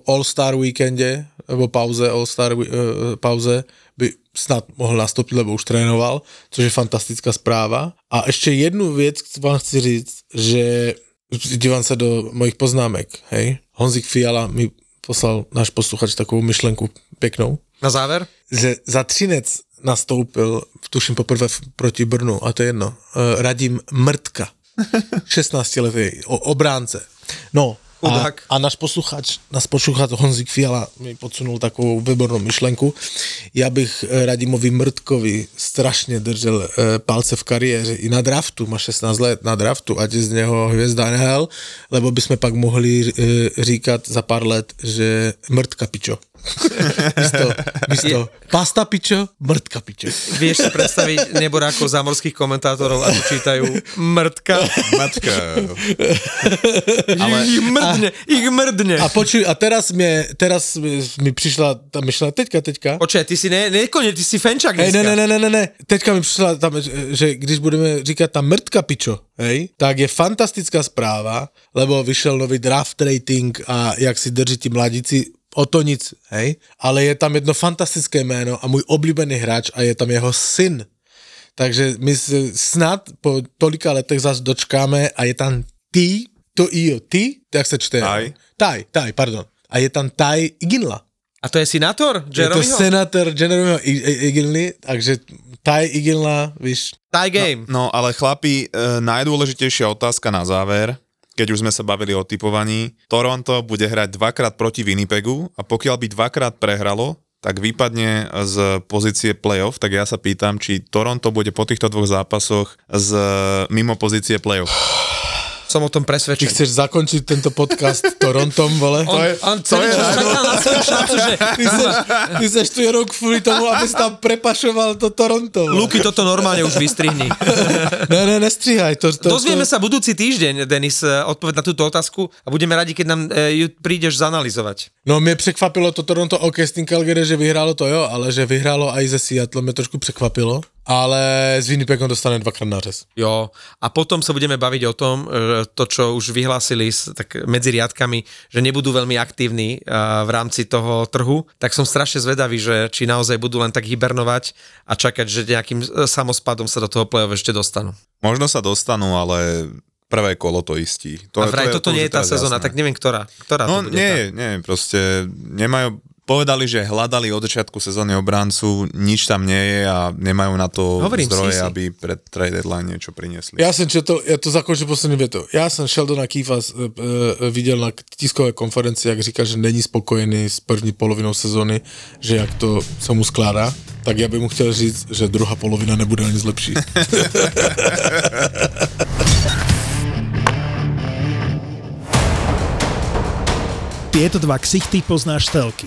All-Star weekendě, nebo pauze, All-Star e, pauze, by snad mohl nastoupit, lebo už trénoval, což je fantastická zpráva. A ještě jednu věc vám chci říct, že dívám se do mojich poznámek, hej. Honzik Fiala mi poslal, náš posluchač, takovou myšlenku pěknou. Na záver? Že za Třinec nastoupil, tuším poprvé proti Brnu, a to je jedno, Radim Mrtka, šestnásťletý obránce. No, a, a náš posluchač, náš posluchač Honzik Fiala mi podsunul takovou výbornou myšlenku. Já bych Radimovi Mrtkovi strašně držel palce v kariéře i na draftu, má šestnáct let na draftu, ať je z něho hvězda en há el, lebo bychom pak mohli říkat za pár let, že Mrtka pičo. Místo, místo pasta pičo, mrtka pičo. Vieš si predstaviť neborákov zámorských komentátorov a tu čítajú mrtka matka. Ale... ich mrdne, a, ich mrdne. A počuj, a teraz mi, teraz mi prišla tá myšľa, teďka, teďka. Počuj, ty si ne, nekonec, ty si fenčák dneska. Hey, ne, ne, ne, ne, ne, teďka mi prišla, tam, že když budeme říkať tá mrtka pičo, hej, tak je fantastická správa, lebo vyšel nový draft rating a jak si drží ti mladíci, o to nic, hej, ale je tam jedno fantastické jméno a můj oblíbený hráč a je tam jeho syn. Takže my snad po tolika letech zase dočkáme a je tam ty, to i ty, tak se čte. Taj. Taj, taj, pardon. A je tam Taj Iginla. A to je senátor Jeromeho? Je to senátor Jeromeho Iginly, takže Taj Iginla, víš. Taj game. No, no ale chlapi, e, najdôležitejšia otázka na záver. Keď už sme sa bavili o tipovaní, Toronto bude hrať dvakrát proti Winnipegu a pokiaľ by dvakrát prehralo, tak vypadne z pozície playoff, tak ja sa pýtam, či Toronto bude po týchto dvoch zápasoch z mimo pozície playoff. Som o tom presvedčený. Ty chceš zakončiť tento podcast Torontom, vole? On, to je, on to je čakal na svoju šancu, že... Ty seš, ty seš tu je rok kvôli tomu, aby si tam prepašoval to Toronto. Luky, toto normálne už vystrihni. Ne, ne, nestrihaj. To, to, Dozvieme to... sa budúci týždeň, Denis, odpoveď na túto otázku a budeme radi, keď nám ju e, prídeš zanalizovať. No, mne překvapilo to Toronto OK s tým Calgary, že vyhrálo to, jo, ale že vyhrálo aj ze Seattle, mne trošku překvapilo. Ale z Winnipegom dostane dvakrát nářez. Jo, a potom sa budeme baviť o tom, to čo už vyhlásili tak medzi riadkami, že nebudú veľmi aktívni v rámci toho trhu, tak som strašne zvedavý, že či naozaj budú len tak hibernovať a čakať, že nejakým samospadom sa do toho play-off ešte dostanú. Možno sa dostanú, ale... Prvé kolo to istí. To, a vraj, to je, toto to nie je tá sezóna, tak neviem, ktorá. ktorá no to bude nie, tá. nie, proste nemajú... Povedali, že hľadali od začiatku sezóny obráncu, nič tam nie je a nemajú na to Hovorím zdroje, si, aby pred trade deadline niečo priniesli. Ja som čo to, ja to zakončil posledným vietou. Ja som Sheldona Keefa e, e, videl na tiskové konferenci, jak říká, že není spokojený s první polovinou sezóny, že jak to sa mu skládá, tak ja by mu chtěl říct, že druhá polovina nebude ani zlepší. Tieto dva ksichty poznáš telky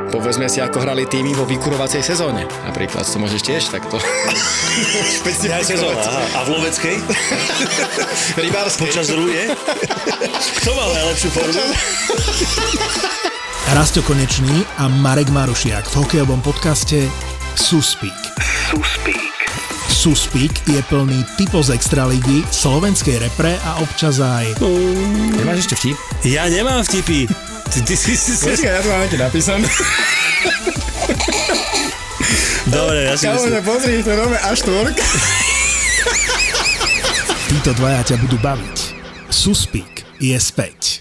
Povedzme si, ako hrali týmy vo vykurovacej sezóne. Napríklad, to môžeš tiež takto. Špeciálna sezóna. A v loveckej? Rybárskej. Počas rúje? Kto mal najlepšiu formu? Rasto Konečný a Marek Marušiak v hokejovom podcaste Suspík. Suspík. Suspík je plný typo z extraligy, slovenskej repre a občas aj... Mm. Nemáš ešte vtip? Ja nemám vtipy. Počkaj, ja to mám nejaký napísané. Dobre, ja si myslím. Kámože, pozri, to robí až tvork. Títo dvaja ťa budú baviť. Suspík je späť.